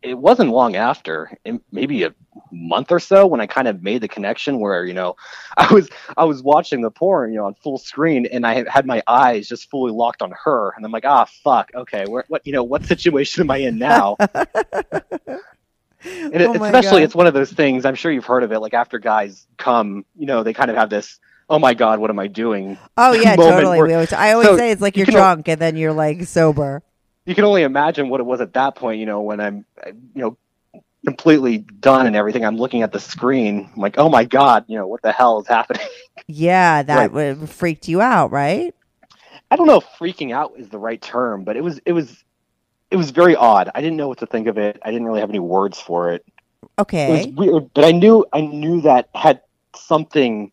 It wasn't long after, maybe a month or so, when I kind of made the connection where, you know, I was watching the porn, you know, on full screen, and I had my eyes just fully locked on her, and I'm like, fuck, okay, what, you know, what situation am I in now? And it's one of those things, I'm sure you've heard of it, like after guys come, you know, they kind of have this, oh my God, what am I doing? Oh yeah, totally. I always say it's like you're drunk and then you're like sober. You can only imagine what it was at that point, you know, when I'm, you know, completely done and everything. I'm looking at the screen. I'm like, oh, my God, you know, what the hell is happening? Yeah, that right. would have freaked you out, right? I don't know if freaking out is the right term, but it was very odd. I didn't know what to think of it. I didn't really have any words for it. Okay. It was weird, but I knew that had something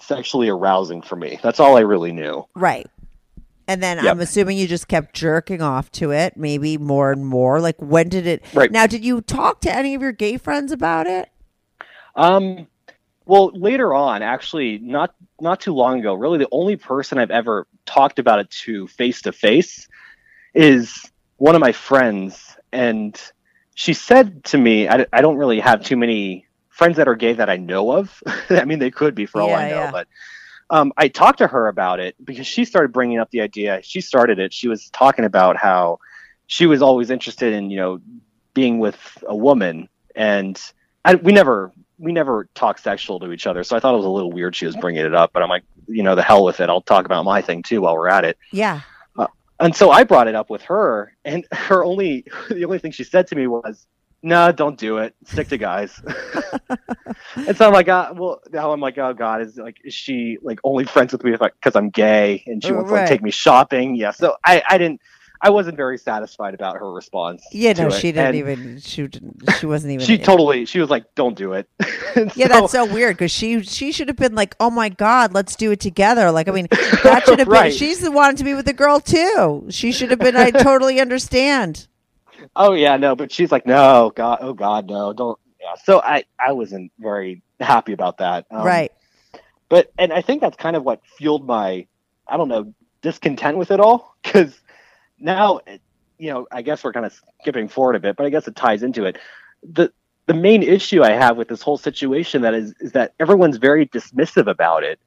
sexually arousing for me. That's all I really knew. Right. And then yep. I'm assuming you just kept jerking off to it, maybe more and more. Like, when did it... Right. Now, did you talk to any of your gay friends about it? Well, later on, actually, not too long ago, really the only person I've ever talked about it to face-to-face is one of my friends. And she said to me, I don't really have too many friends that are gay that I know of. I mean, they could be for all I know, but... I talked to her about it because she started bringing up the idea. She started it. She was talking about how she was always interested in, you know, being with a woman, and we never talk sexual to each other. So I thought it was a little weird she was bringing it up, but I'm like, you know, the hell with it. I'll talk about my thing too while we're at it. Yeah. And so I brought it up with her, and the only thing she said to me was, no, don't do it. Stick to guys. And so I'm like, oh God, is she like only friends with me because I'm gay and she wants to like, take me shopping? Yeah. So I wasn't very satisfied about her response. Yeah, no, she wasn't even. She was like, don't do it. Yeah, that's so weird because she should have been like, oh my God, let's do it together. Like, I mean, that should have been. She's the one to be with the girl too. She should have been. I totally understand. Oh yeah, no, but she's like, no, God, oh God, no, don't. Yeah. So I wasn't very happy about that. Right. But, and I think that's kind of what fueled my, I don't know, discontent with it all. Cause now, you know, I guess we're kind of skipping forward a bit, but I guess it ties into it. The main issue I have with this whole situation is that everyone's very dismissive about it.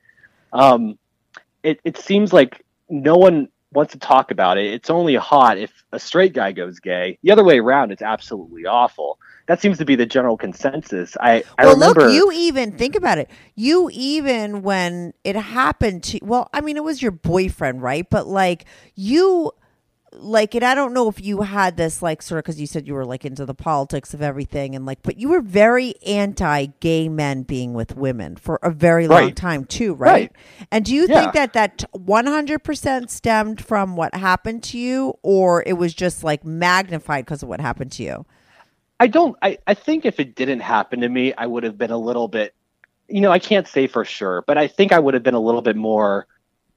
It seems like no one wants to talk about it. It's only hot if a straight guy goes gay. The other way around, it's absolutely awful. That seems to be the general consensus. I remember... Look, you even, think about it. You even, when it happened to... Well, I mean, it was your boyfriend, right? But, like, you... Like, and I don't know if you had this, like, sort of, because you said you were, like, into the politics of everything, and, like, but you were very anti-gay men being with women for a very long time, too, right? And do you think that 100% stemmed from what happened to you, or it was just, like, magnified because of what happened to you? I think if it didn't happen to me, I would have been a little bit, you know, I can't say for sure, but I think I would have been a little bit more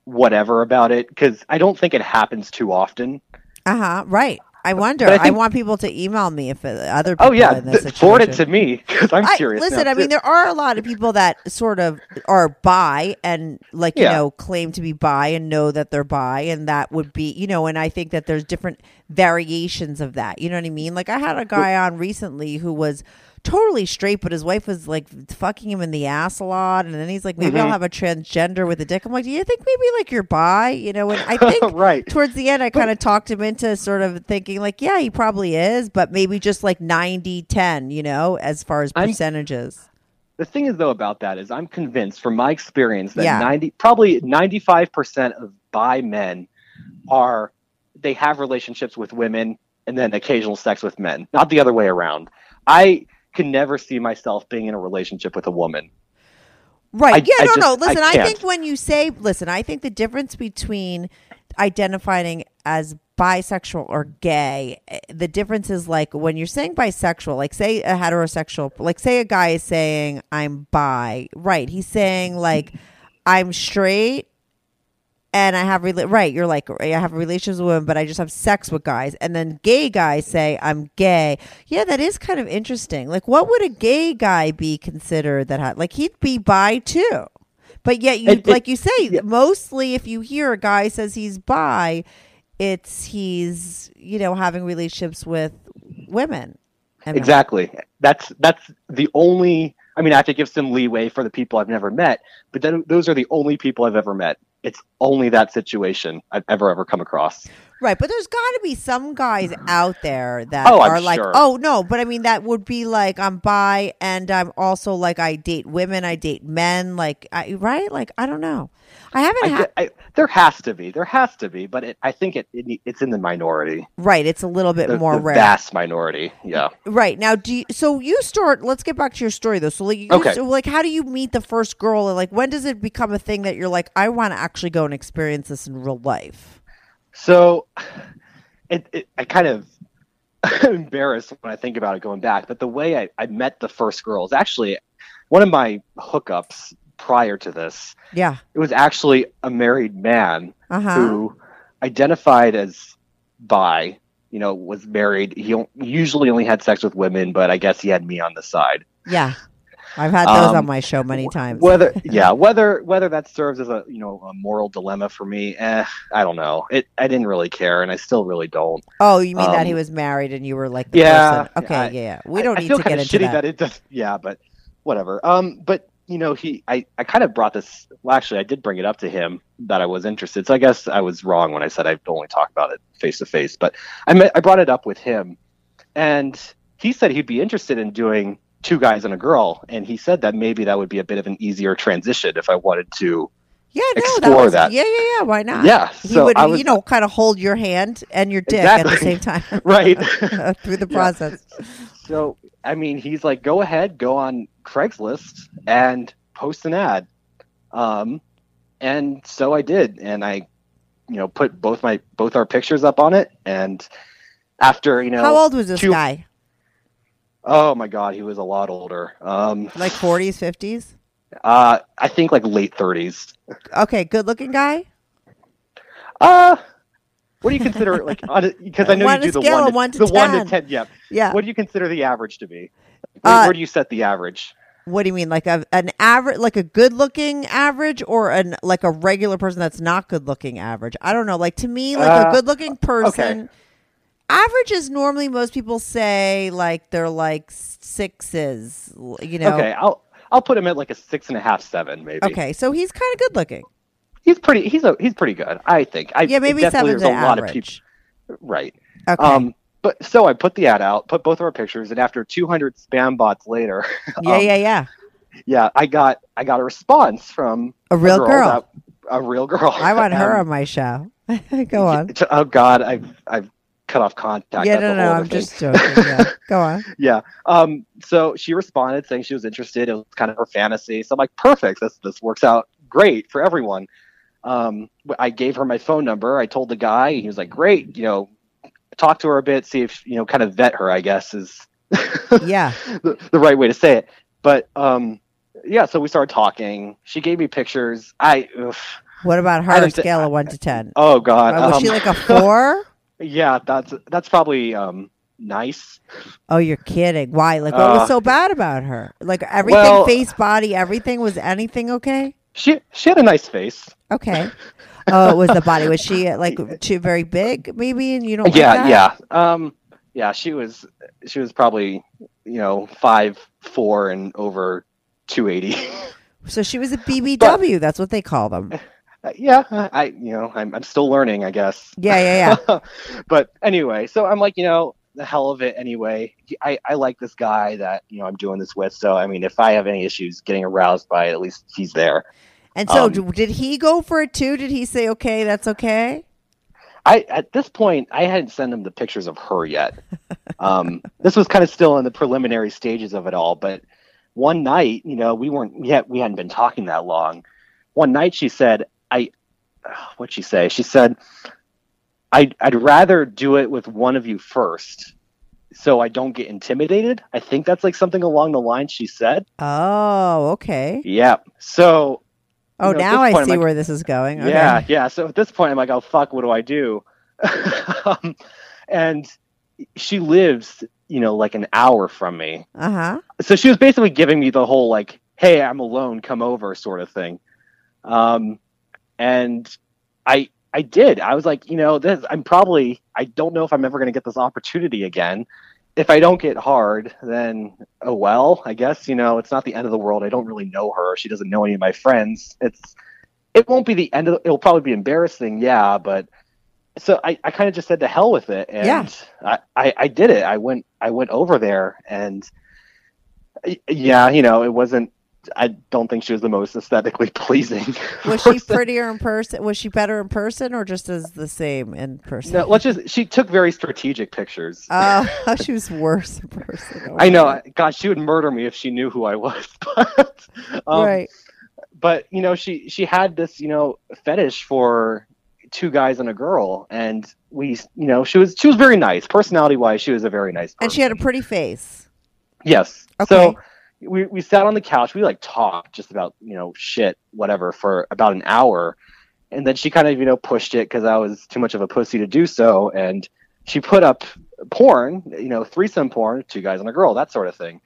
whatever about it, because I don't think it happens too often. Right. I wonder. I want people to email me if other people in this situation. Forward it to me because I'm curious. Listen, I mean, there are a lot of people that sort of are bi and you know, claim to be bi and know that they're bi, and that would be, you know, and I think that there's different variations of that. You know what I mean? Like I had a guy on recently who was totally straight, but his wife was like fucking him in the ass a lot, and then he's like, maybe I'll have a transgender with a dick. I'm like, do you think maybe like you're bi? You know, and I think right. towards the end I kind of talked him into sort of thinking like, yeah, he probably is, but maybe just like 90-10, you know, as far as percentages. The thing is though about that is I'm convinced from my experience that 95% of bi men are, they have relationships with women and then occasional sex with men, not the other way around. I can never see myself being in a relationship with a woman. Right. I just, no. Listen, I think when you say, listen, I think the difference between identifying as bisexual or gay, the difference is like when you're saying bisexual, like say a heterosexual, like say a guy is saying I'm bi, right? He's saying like I'm straight and I have, you're like, I have relationships with women, but I just have sex with guys. And then gay guys say, I'm gay. Yeah, that is kind of interesting. Like, what would a gay guy be considered that had, like, he'd be bi too. But yet, like you say, mostly if you hear a guy says he's bi, it's he's, you know, having relationships with women. Exactly. That's the only, I mean, I have to give some leeway for the people I've never met, but those are the only people I've ever met. It's only that situation I've ever come across. Right. But there's got to be some guys out there that are like, sure. Oh, no. But I mean, that would be like, I'm bi and I'm also like, I date women, I date men. Like, right? Like, I don't know. There has to be. But I think it's in the minority. Right. It's a little bit more rare. The vast minority. Yeah. Right. Now, let's get back to your story though. So like, how do you meet the first girl? And like, when does it become a thing that you're like, I want to actually go and experience this in real life? So I kind of am embarrassed when I think about it going back, but the way I met the first girl is actually one of my hookups prior to this. Yeah. It was actually a married man who identified as bi, you know, was married. He usually only had sex with women, but I guess he had me on the side. Yeah. I've had those on my show many times. Whether that serves as a, you know, a moral dilemma for me, I don't know. I didn't really care, and I still really don't. Oh, you mean that he was married and you were like the person? Okay, We don't need to get into that. But whatever. But you know, I kind of brought this. Well, actually, I did bring it up to him that I was interested. So I guess I was wrong when I said I'd only talk about it face to face. But I brought it up with him, and he said he'd be interested in doing two guys and a girl, and he said that maybe that would be a bit of an easier transition if I wanted to explore that. Yeah, why not? Yeah. He would, you know, kind of hold your hand and your dick at the same time. Right. Through the process. Yeah. So, I mean, he's like, go ahead, go on Craigslist and post an ad. And so I did, and I, you know, put both our pictures up on it, and after, you know... How old was this guy? Oh my God, he was a lot older. Like 40s, 50s? I think like late 30s. Okay, good-looking guy? What do you consider like? Because I know you do the scale, one to ten. Yeah. What do you consider the average to be? Where do you set the average? What do you mean, like an average, like a good-looking average, or like a regular person that's not good-looking average? I don't know. Like to me, like a good-looking person. Okay. Average is normally most people say like they're like sixes, you know. Okay, I'll put him at like a 6.5, 7 maybe. Okay, so he's kind of good looking. He's pretty good, I think. Maybe 7's an average. Right. Okay. But so I put the ad out, put both of our pictures, and after 200 spam bots later, I got a response from a real girl. I want her on my show. Go on. Oh God, I've cut off contact. Yeah, no, I'm just joking. Yeah. Go on. Yeah. So she responded saying she was interested. It was kind of her fantasy. So I'm like, perfect. This works out great for everyone. I gave her my phone number. I told the guy, and he was like, great. You know, talk to her a bit, see if, you know, kind of vet her, I guess is the right way to say it. But so we started talking. She gave me pictures. What about her? Scale of 1 to 10? Oh God. Was she like a 4? Yeah, that's probably nice. Oh, you're kidding. Why? Like, what was so bad about her? Like, everything, face, body, everything, was anything okay? She had a nice face. Okay. Oh, it was the body. Was she, like, too very big, maybe? And you don't like that? Yeah. Yeah, she was probably, 5'4" and over 280. So she was a BBW. But, that's what they call them. Yeah, I'm still learning, I guess. Yeah. But anyway, so I'm like, the hell of it anyway. I like this guy that, I'm doing this with. So, I mean, if I have any issues getting aroused by it, at least he's there. And so did he go for it too? Did he say, okay, that's okay? At this point, I hadn't sent him the pictures of her yet. This was kind of still in the preliminary stages of it all. But one night, we hadn't been talking that long. One night she said, what'd she say? She said, I'd rather do it with one of you first so I don't get intimidated. I think that's like something along the lines she said. Oh, okay. Yeah. So. Oh, now I see where this is going. Okay. Yeah. So at this point, I'm like, oh, fuck, what do I do? And she lives, like an hour from me. Uh-huh. So she was basically giving me the whole, like, hey, I'm alone, come over sort of thing. And I did. I was like, I don't know if I'm ever going to get this opportunity again. If I don't get hard, then, oh, well, I guess, it's not the end of the world. I don't really know her. She doesn't know any of my friends. It won't be the end of it'll probably be embarrassing. Yeah. But so I kind of just said to hell with it. And yeah. I did it. I went over there and yeah, it wasn't, I don't think she was the most aesthetically pleasing. Was she prettier in person? Was she better in person or just as the same in person? No, she took very strategic pictures. Oh, she was worse in person. Oh, I know. God, she would murder me if she knew who I was. But, right. But, she had this, fetish for two guys and a girl. And we, she was very nice. Personality wise, she was a very nice person. And she had a pretty face. Yes. Okay. So, We sat on the couch. We talked just about, shit, whatever, for about an hour. And then she kind of, pushed it because I was too much of a pussy to do so. And she put up porn, threesome porn, two guys and a girl, that sort of thing.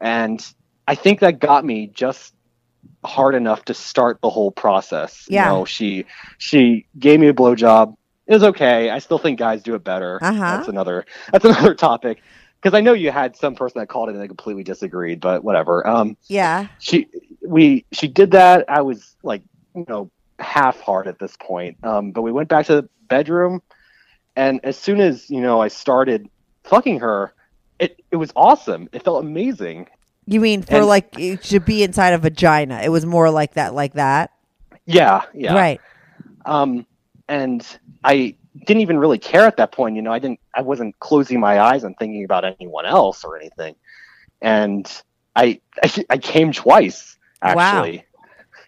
And I think that got me just hard enough to start the whole process. Yeah. She gave me a blowjob. It was okay. I still think guys do it better. Uh-huh. That's another topic. Because I know you had some person that called in and they completely disagreed, but whatever. Yeah. She did that. I was like, half hard at this point. But we went back to the bedroom, and as soon as I started fucking her, it was awesome. It felt amazing. You mean it should be inside a vagina? It was more like that. Yeah. Right. And I didn't even really care at that point. I wasn't closing my eyes and thinking about anyone else or anything. And I came twice actually. Wow.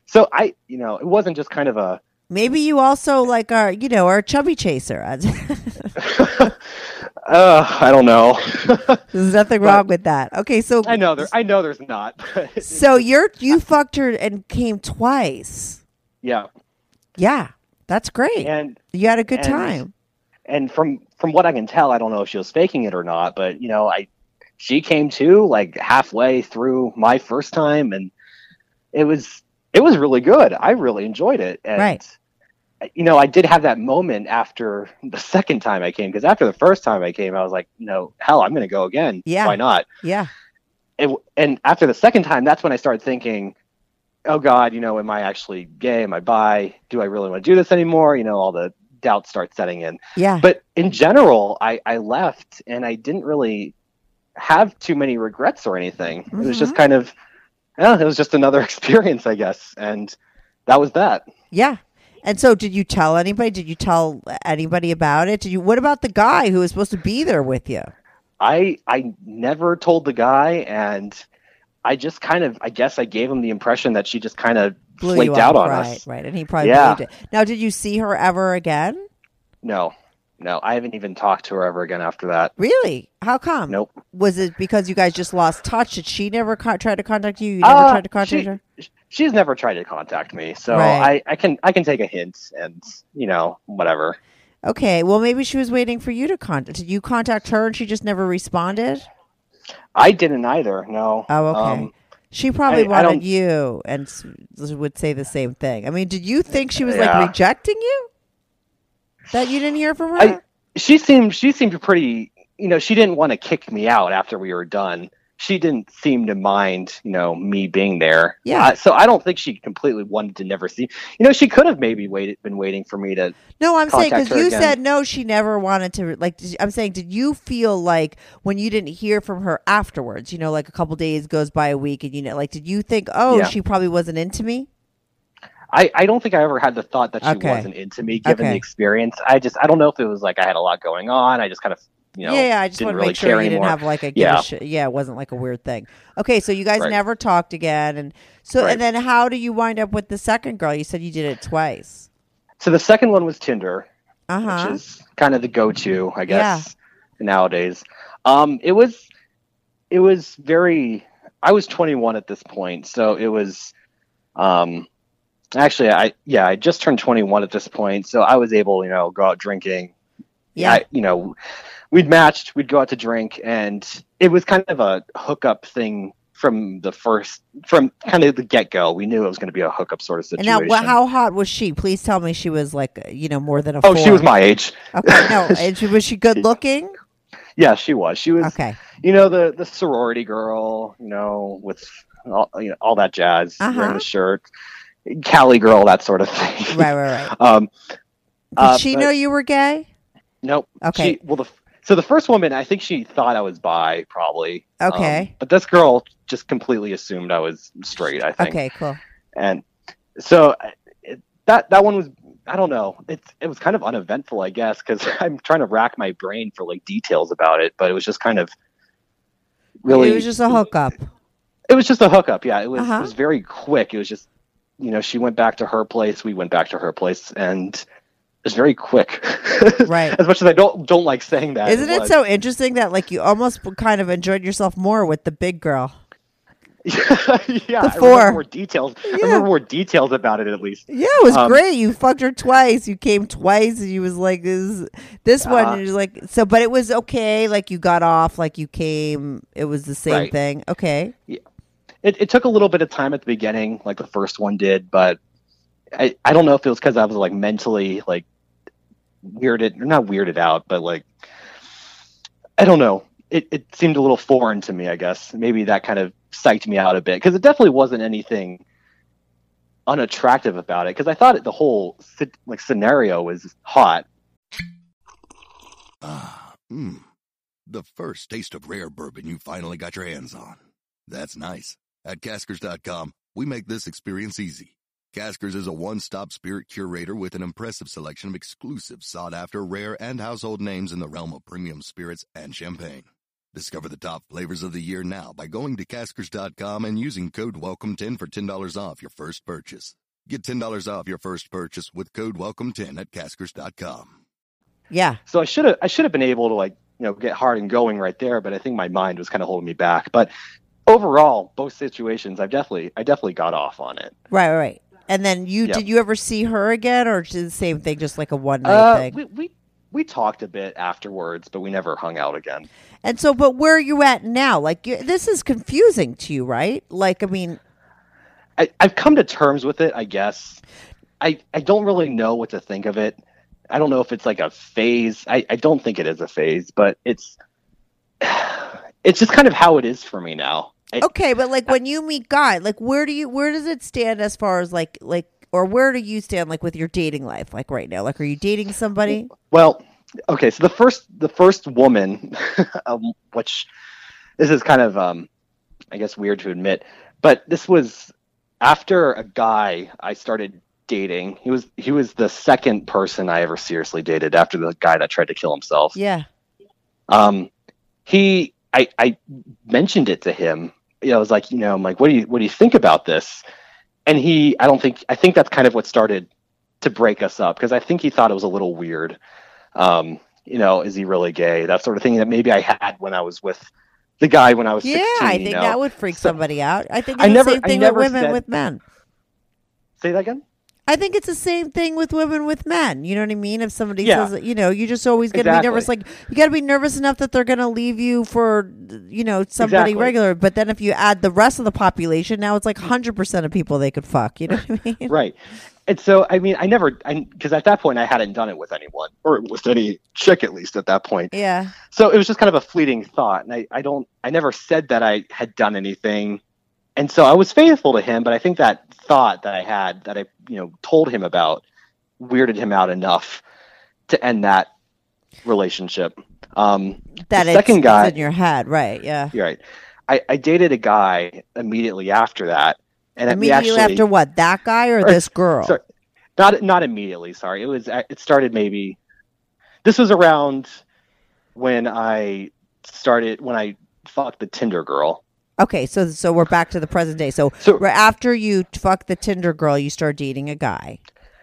So it wasn't just kind of a, maybe you also like our chubby chaser. I don't know. There's nothing wrong with that. Okay. So I know there's not. So you fucked her and came twice. Yeah. Yeah. That's great. And you had a good time. And from what I can tell, I don't know if she was faking it or not, but she came to like halfway through my first time, and it was really good. I really enjoyed it. And right. I did have that moment after the second time I came, because after the first time I came, I was like, hell, I'm going to go again. Yeah. Why not? Yeah. And after the second time, that's when I started thinking, oh God, am I actually gay? Am I bi? Do I really want to do this anymore? All the doubts start setting in. Yeah. But in general, I left and I didn't really have too many regrets or anything. Mm-hmm. It was just kind of, it was just another experience, I guess. And that was that. Yeah. And so did you tell anybody? Did you tell anybody about it? What about the guy who was supposed to be there with you? I never told the guy, and I just kind of, I guess I gave him the impression that she just kind of flaked out on us. Right, and he probably believed it. Now, did you see her ever again? No, I haven't even talked to her ever again after that. Really? How come? Nope. Was it because you guys just lost touch? Did she never try to contact you? You never tried to contact her? She's never tried to contact me, so right. I can take a hint and, whatever. Okay, well, maybe she was waiting for you to contact. Did you contact her and she just never responded? I didn't either, no. Oh, okay. She probably wanted you and would say the same thing. I mean, did you think she was like rejecting you? That you didn't hear from her? She seemed pretty, you know, she didn't want to kick me out after we were done. She didn't seem to mind, you know, me being there. Yeah. So I don't think she completely wanted to never see. You know, she could have maybe been waiting for me to. No, I'm saying because you said no, she never wanted to. Like, I'm saying, did you feel like when you didn't hear from her afterwards, you know, like a couple days goes by a week and, you know, like, did you think, oh, she probably wasn't into me? I don't think I ever had the thought that she wasn't into me given the experience. I don't know if it was like I had a lot going on. I just kind of. You know, I just want to make sure you didn't have like a shit. Yeah, it wasn't like a weird thing. Okay, so you guys never talked again, and so and then how do you wind up with the second girl? You said you did it twice. So the second one was Tinder, which is kind of the go-to, I guess, nowadays. It was very. I was 21 at this point, so it was. Actually, I just turned 21 at this point, so I was able, you know, go out drinking. Yeah, we'd matched, we'd go out to drink, and it was kind of a hookup thing from kind of the get-go. We knew it was going to be a hookup sort of situation. And now, how hot was she? Please tell me she was like, you know, more than a four. She was my age. Okay, no, was she good looking? Yeah, she was. She was, you know, the sorority girl, you know, with all that jazz, wearing the shirt, Cali girl, that sort of thing. Right. Did she know you were gay? Nope. Okay. So the first woman, I think she thought I was bi, probably. Okay. But this girl just completely assumed I was straight, I think. Okay, cool. And so that one was, I don't know. It was kind of uneventful, I guess, because I'm trying to rack my brain for like details about it, but it was just kind of really. It was just a hookup. It was just a hookup, yeah. It was very quick. It was just, you know, she went back to her place, we went back to her place, and. It's very quick, right? As much as I don't like saying that, isn't it so interesting that like you almost kind of enjoyed yourself more with the big girl? Yeah, the four. I remember more details. Yeah. I remember more details about it at least. Yeah, it was great. You fucked her twice. You came twice, and you was like this one. And you're like so, but it was okay. Like you got off. Like you came. It was the same thing. Okay. Yeah. It took a little bit of time at the beginning, like the first one did, but I don't know if it was because I was like mentally like. Not weirded out, but like I don't know. It seemed a little foreign to me, I guess. Maybe that kind of psyched me out a bit because it definitely wasn't anything unattractive about it. Because I thought the whole like scenario was hot. The first taste of rare bourbon you finally got your hands on. That's nice. At Caskers.com, we make this experience easy. Caskers is a one-stop spirit curator with an impressive selection of exclusive, sought-after, rare, and household names in the realm of premium spirits and champagne. Discover the top flavors of the year now by going to Caskers.com and using code WELCOME10 for $10 off your first purchase. Get $10 off your first purchase with code WELCOME10 at Caskers.com. Yeah. So I should have been able to, like, you know, get hard and going right there, but I think my mind was kind of holding me back. But overall, both situations, I definitely got off on it. Right. And then did you ever see her again, or did the same thing, just like a one night thing? We talked a bit afterwards, but we never hung out again. And so, but where are you at now? Like this is confusing to you, right? Like, I mean, I've come to terms with it, I guess. I don't really know what to think of it. I don't know if it's like a phase. I don't think it is a phase, but it's just kind of how it is for me now. Okay, but like when you meet guy, like where does it stand as far as like or where do you stand like with your dating life like right now? Like are you dating somebody? Well, okay, so the first woman, which this is kind of I guess weird to admit, but this was after a guy I started dating. He was the second person I ever seriously dated after the guy that tried to kill himself. Yeah. I mentioned it to him. You know, I was like, you know, I'm like, what do you think about this? And I think that's kind of what started to break us up because I think he thought it was a little weird. You know, is he really gay? That sort of thing that maybe I had when I was with the guy when I was 16. Yeah, I think that would freak somebody out. I think it's the same thing with women with men. Say that again? I think it's the same thing with women with men. You know what I mean? If somebody says, you know, you just always got to be nervous. Like, you got to be nervous enough that they're going to leave you for, you know, somebody regular. But then if you add the rest of the population, now it's like 100% of people they could fuck. You know what I mean? Right. And so, I mean, I never, because at that point I hadn't done it with anyone, or with any chick at least at that point. Yeah. So it was just kind of a fleeting thought. And I never said that I had done anything. And so I was faithful to him, but I think that thought that I had, that I, you know, told him about, weirded him out enough to end that relationship. That second guy in your head, right? Yeah, you're right. I dated a guy immediately after that, and immediately after what? That guy or this girl? Sorry, not immediately. Sorry, it started maybe. This was around when I started, when I fucked the Tinder girl. Okay, so we're back to the present day. So after you fuck the Tinder girl, you start dating a guy.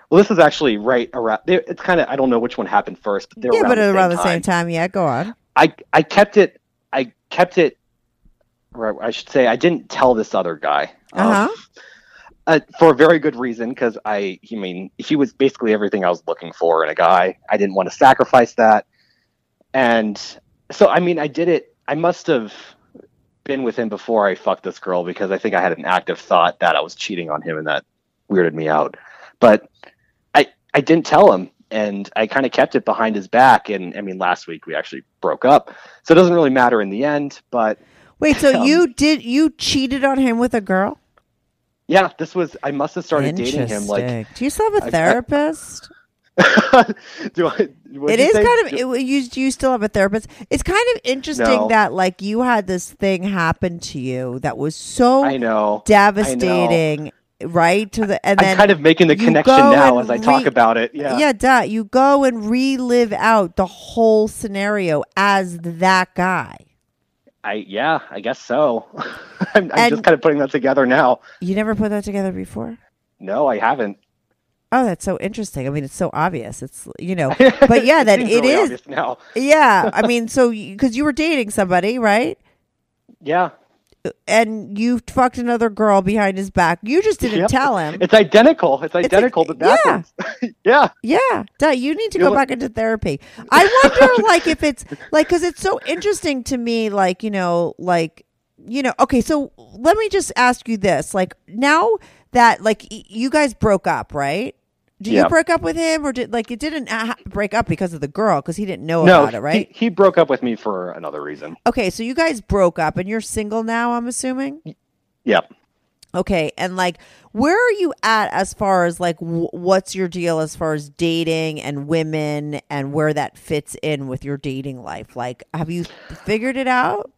Well, this is actually right around. It's kind of, I don't know which one happened first, but they're around the same time. Yeah, go on. I kept it. I should say I didn't tell this other guy for a very good reason, because he was basically everything I was looking for in a guy. I didn't want to sacrifice that, and so I mean I did it. I must have been with him before I fucked this girl, because I think I had an active thought that I was cheating on him, and that weirded me out. But I didn't tell him, and I kind of kept it behind his back. And I mean, last week we actually broke up, so it doesn't really matter in the end. But wait, so you cheated on him with a girl? Yeah, this was, I must have started dating him. Like, do you still have a therapist? You still have a therapist. It's kind of interesting that like you had this thing happen to you that was so devastating, right? I'm kind of making the connection now as I talk about it. Yeah, you go and relive out the whole scenario as that guy. I guess so. I'm just kind of putting that together now. You never put that together before? No, I haven't. Oh, that's so interesting. I mean, it's so obvious. It's, you know, but yeah, that it really is. Now. Yeah. I mean, so because you were dating somebody, right? Yeah. And you fucked another girl behind his back. You just didn't tell him. It's identical to that. Yeah. Duh, you need to go back into therapy. I wonder, like, if it's like, because it's so interesting to me, like, you know, okay, so let me just ask you this. Like, now that, like, you guys broke up, right? Did you break up with him, or did, like, it didn't break up because of the girl, because he didn't know about it, right? He broke up with me for another reason. Okay, so you guys broke up, and you're single now, I'm assuming? Yep. Okay, and, like, where are you at as far as, like, what's your deal as far as dating and women and where that fits in with your dating life? Like, have you figured it out?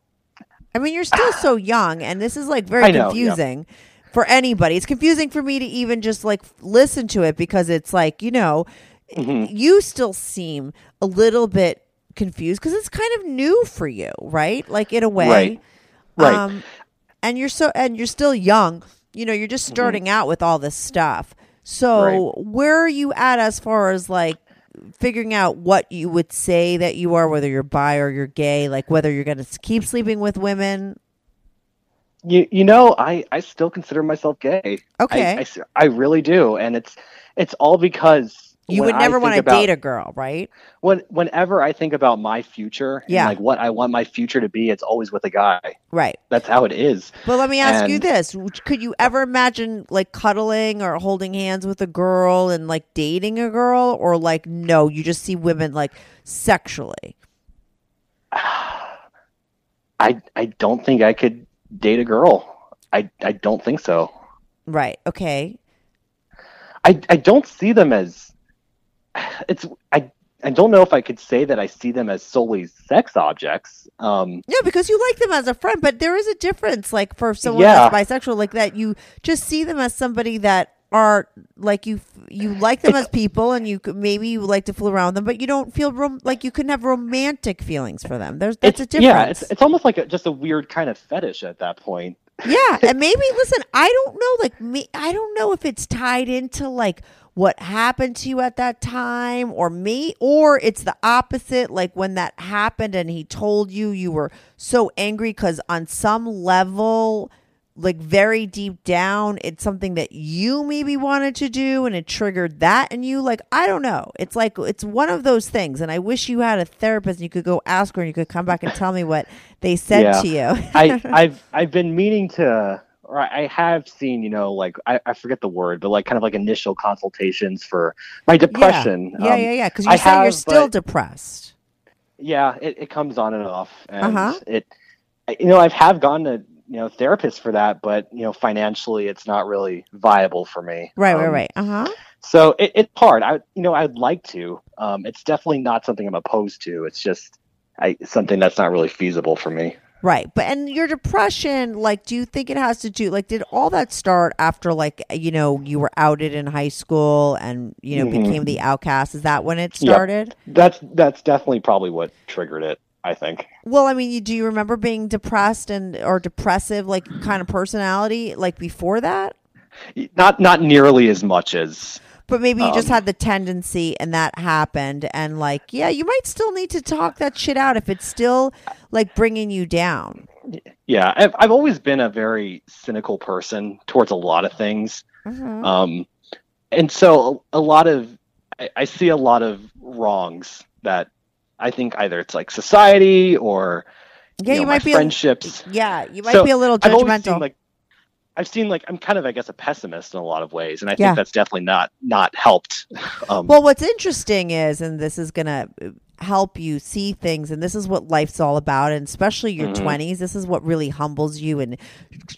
I mean, you're still so young, and this is, like, very confusing. Yeah. For anybody. It's confusing for me to even just like listen to it, because it's like, you know, you still seem a little bit confused, because it's kind of new for you, right? Like, in a way. Right. And you're still young, you know, you're just starting out with all this stuff. So where are you at as far as like figuring out what you would say that you are, whether you're bi or you're gay, like whether you're going to keep sleeping with women? You know, I still consider myself gay. Okay. I really do. And it's all because you would never want to date a girl, right? Whenever I think about my future and like what I want my future to be, it's always with a guy. Right. That's how it is. But let me ask you this. Could you ever imagine like cuddling or holding hands with a girl and like dating a girl, or like, no, you just see women like sexually? I don't think I could date a girl. I don't think so. Right. Okay. I don't see them as I don't know if I could say that I see them as solely sex objects. Yeah, because you like them as a friend, but there is a difference, like for someone that's bisexual, like that you just see them as somebody that are like you like them as people, and you maybe you like to fool around them, but you don't feel like you couldn't have romantic feelings for them. That's a difference. Yeah, it's almost like just a weird kind of fetish at that point. Yeah, and maybe listen, I don't know. Like I don't know if it's tied into like what happened to you at that time, or it's the opposite. Like when that happened, and he told you, you were so angry because on some level like very deep down, it's something that you maybe wanted to do and it triggered that in you. Like, I don't know. It's like, it's one of those things. And I wish you had a therapist and you could go ask her and you could come back and tell me what they said to you. I've been meaning to, or I have seen, you know, like, I forget the word, but like kind of like initial consultations for my depression. Yeah. Cause you said you're still depressed. Yeah. It comes on and off. And I've gone to, you know, therapists for that, but you know, financially it's not really viable for me. Right. So it's hard. I'd like to, it's definitely not something I'm opposed to. It's just, something that's not really feasible for me. Right. But, and your depression, like, do you think it has to do, like, did all that start after, like, you know, you were outed in high school and, you know, became the outcast? Is that when it started? Yep. That's definitely probably what triggered it, I think. Well, I mean, do you remember being depressed or depressive, like, kind of personality, like, before that? Not nearly as much as... But maybe you just had the tendency and that happened. And like, yeah, you might still need to talk that shit out if it's still like bringing you down. Yeah. I've always been a very cynical person towards a lot of things. Mm-hmm. And so I see a lot of wrongs that I think either it's like society or you might be friendships. You might be a little judgmental. I've seen I'm kind of, I guess, a pessimist in a lot of ways. And I think that's definitely not helped. Well, what's interesting is, and this is going to help you see things, and this is what life's all about, and especially your 20s, this is what really humbles you and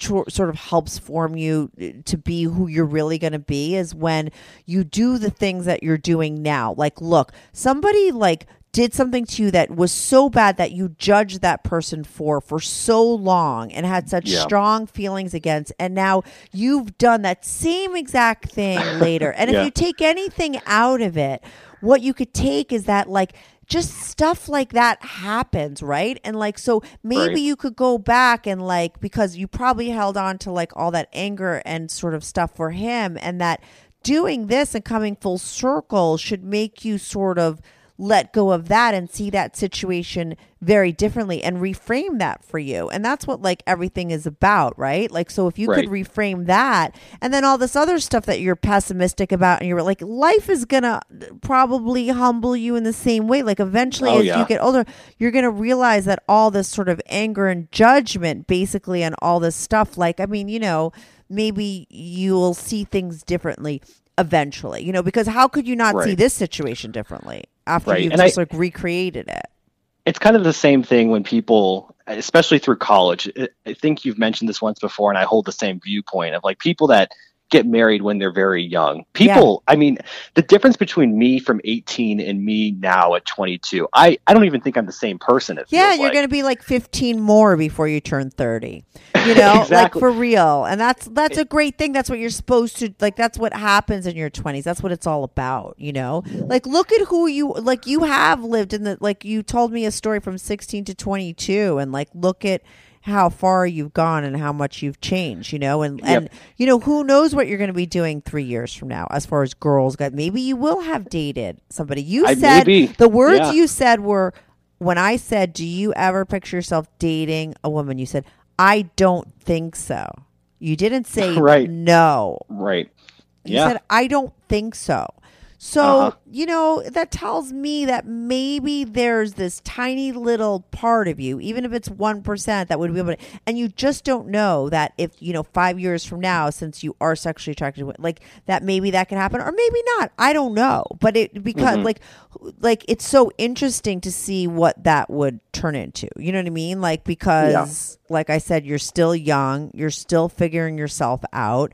sort of helps form you to be who you're really going to be, is when you do the things that you're doing now. Like, look, somebody like did something to you that was so bad that you judged that person for so long and had such strong feelings against. And now you've done that same exact thing later. And if you take anything out of it, what you could take is that, like, just stuff like that happens, right? And like, so maybe you could go back and like, because you probably held on to like all that anger and sort of stuff for him, and that doing this and coming full circle should make you sort of let go of that and see that situation very differently and reframe that for you. And that's what like everything is about, right? Like, so if you could reframe that, and then all this other stuff that you're pessimistic about and you're like, life is going to probably humble you in the same way. Like eventually as you get older, you're going to realize that all this sort of anger and judgment basically and all this stuff, like, I mean, you know, maybe you'll see things differently eventually, you know, because how could you not see this situation differently after you've and just like recreated it? It's kind of the same thing when people, especially through college, I think you've mentioned this once before, and I hold the same viewpoint of like people that get married when they're very young. People, I mean, the difference between me from 18 and me now at 22, I don't even think I'm the same person. You're going to be like 15 more before you turn 30, you know, like for real. And that's a great thing. That's what you're supposed to, like, that's what happens in your 20s. That's what it's all about, you know, like, look at who you, like, you have lived in the, like, you told me a story from 16 to 22, and like, look at how far you've gone and how much you've changed, you know, and you know, who knows what you're going to be doing 3 years from now, as far as girls go. Maybe you will have dated somebody. The words you said were, when I said, do you ever picture yourself dating a woman? You said, I don't think so. You didn't say no. Right. You said, I don't think so. So, you know, that tells me that maybe there's this tiny little part of you, even if it's 1%, that would be able to, and you just don't know that if, you know, 5 years from now, since you are sexually attracted to it, like that, maybe that can happen or maybe not. I don't know. But it, because like it's so interesting to see what that would turn into, you know what I mean? Like, because like I said, you're still young, you're still figuring yourself out.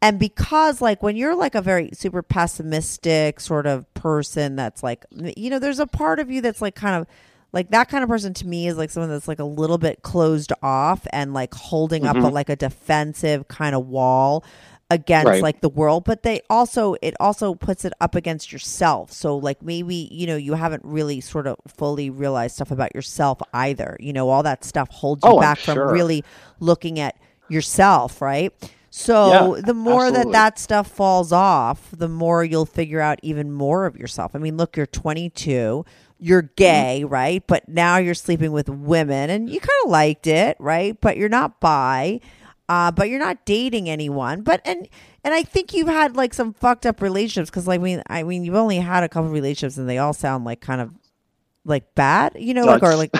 And because like, when you're like a very super pessimistic sort of person, that's like, you know, there's a part of you that's like kind of like that kind of person to me is like someone that's like a little bit closed off and like holding up a, like a defensive kind of wall against like the world, but it also puts it up against yourself. So like maybe, you know, you haven't really sort of fully realized stuff about yourself either, you know, all that stuff holds you back from really looking at yourself, right? So the more that stuff falls off, the more you'll figure out even more of yourself. I mean, look, you're 22, you're gay, right? But now you're sleeping with women and you kind of liked it, right? But you're not bi. but you're not dating anyone. But and I think you've had like some fucked up relationships because like I mean you've only had a couple of relationships and they all sound like kind of like bad, you know, like, or like,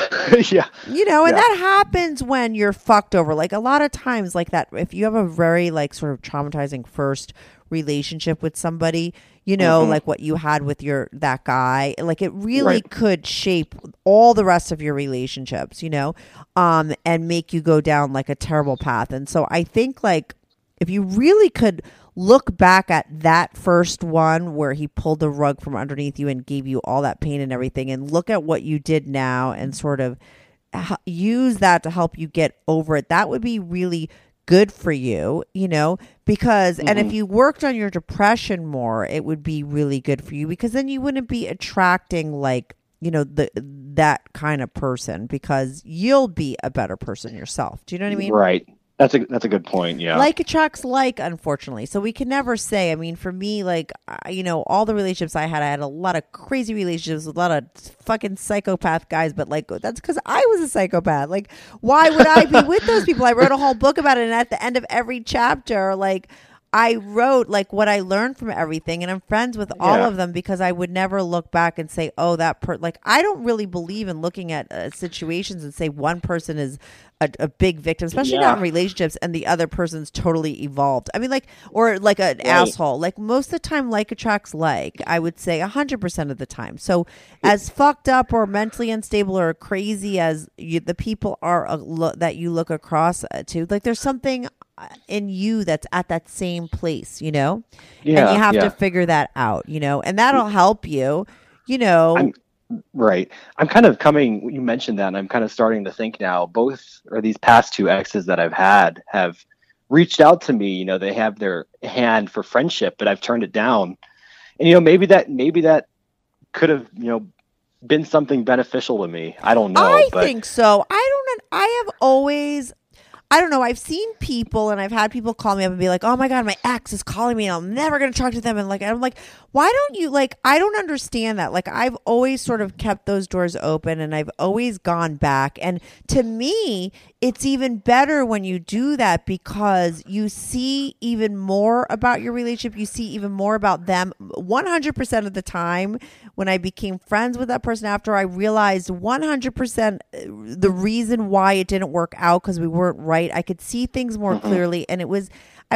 yeah, you know, and yeah. That happens when you're fucked over. Like a lot of times like that, if you have a very like sort of traumatizing first relationship with somebody, you know, mm-hmm. like what you had with that guy, like it really right. could shape all the rest of your relationships, you know, and make you go down like a terrible path. And so I think like if you really could look back at that first one where he pulled the rug from underneath you and gave you all that pain and everything, and look at what you did now and sort of use that to help you get over it, that would be really good for you, you know, because mm-hmm. and if you worked on your depression more, it would be really good for you because then you wouldn't be attracting like, you know, that kind of person because you'll be a better person yourself. Do you know what I mean? Right. That's a good point. Yeah. Like attracts like, unfortunately. So we can never say, I mean, for me, like, you know, all the relationships I had a lot of crazy relationships with a lot of fucking psychopath guys. But like, that's because I was a psychopath. Like, why would I be with those people? I wrote a whole book about it. And at the end of every chapter, like I wrote like what I learned from everything. And I'm friends with all yeah. of them because I would never look back and say, oh, that person. Like, I don't really believe in looking at situations and say one person is a big victim, especially yeah. not in relationships, and the other person's totally evolved. I mean, like, or like an right. asshole. Like most of the time, like attracts like, I would say 100% of the time. So as fucked up or mentally unstable or crazy as the people are that you look across to, like there's something in you that's at that same place, you know, yeah, and you have yeah. to figure that out, you know, and that'll help you, you know. Right. I'm kind of you mentioned that, and I'm kind of starting to think now, both or these past two exes that I've had have reached out to me, you know, they have their hand for friendship, but I've turned it down. And, you know, maybe that could have, you know, been something beneficial to me. I don't know. I think so. I don't know. I've seen people and I've had people call me up and be like, oh my God, my ex is calling me and I'm never going to talk to them. And like, I'm like, why don't you like, I don't understand that. Like I've always sort of kept those doors open and I've always gone back. And to me, it's even better when you do that because you see even more about your relationship. You see even more about them. 100% of the time when I became friends with that person after, I realized 100% the reason why it didn't work out because we weren't right. I could see things more clearly, and I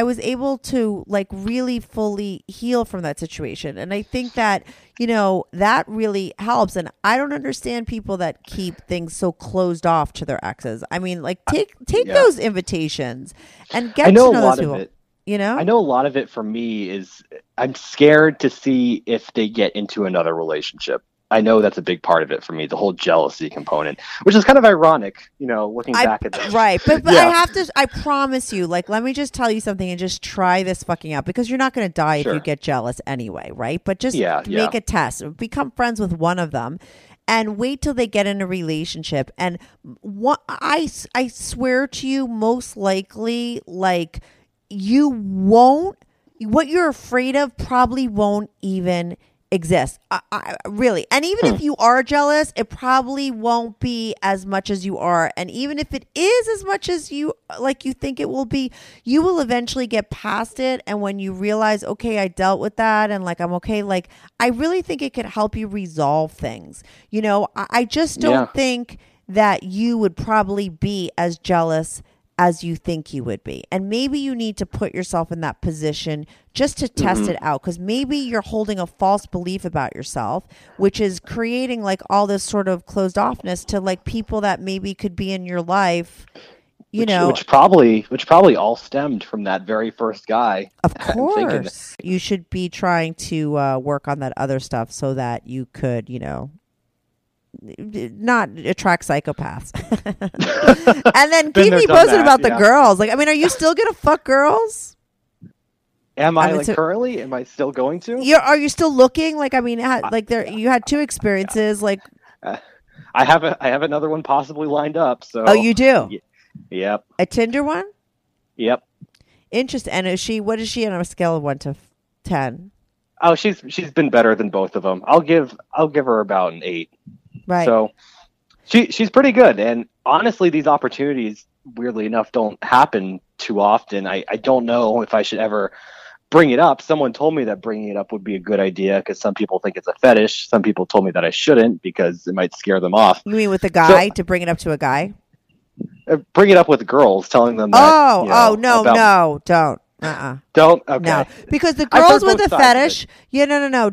was able to like really fully heal from that situation. And I think that, you know, that really helps. And I don't understand people that keep things so closed off to their exes. I mean, like take yeah. those invitations and get to know those people. You know, I know a lot of it for me is I'm scared to see if they get into another relationship. I know that's a big part of it for me, the whole jealousy component, which is kind of ironic, you know, looking back at this. Right. But yeah. I promise you, like, let me just tell you something and just try this fucking out because you're not going to die sure. if you get jealous anyway. Right. But just make a test, become friends with one of them and wait till they get in a relationship. And what I swear to you, most likely, like what you're afraid of probably won't even exist. I really. And even if you are jealous, it probably won't be as much as you are. And even if it is as much as you like you think it will be, you will eventually get past it. And when you realize, okay, I dealt with that and like I'm okay, like I really think it could help you resolve things. You know, I just don't think that you would probably be as jealous as you think you would be. And maybe you need to put yourself in that position just to test it out. Because maybe you're holding a false belief about yourself, which is creating like all this sort of closed offness to like people that maybe could be in your life, you know. Which probably all stemmed from that very first guy. Of course. You should be trying to work on that other stuff so that you could, you know, not attract psychopaths. And then keep me posted about the girls. Like, I mean, are you still gonna fuck girls? Am I mean, like so, currently? Am I still going to? Are you still looking? Like, I mean, like there you had two experiences. Like, I have another one possibly lined up. So oh, you do? Yep. A Tinder one? Yep. Interesting. And is she? What is she on a scale of 1 to 10? Oh, she's been better than both of them. I'll give her about an 8. Right. So she's pretty good. And honestly, these opportunities weirdly enough, don't happen too often. I don't know if I should ever bring it up. Someone told me that bringing it up would be a good idea because some people think it's a fetish. Some people told me that I shouldn't because it might scare them off. You mean with a guy, to bring it up to a guy? Bring it up with girls, telling them that. No, don't. Don't? Okay. No. Because the girls with a fetish,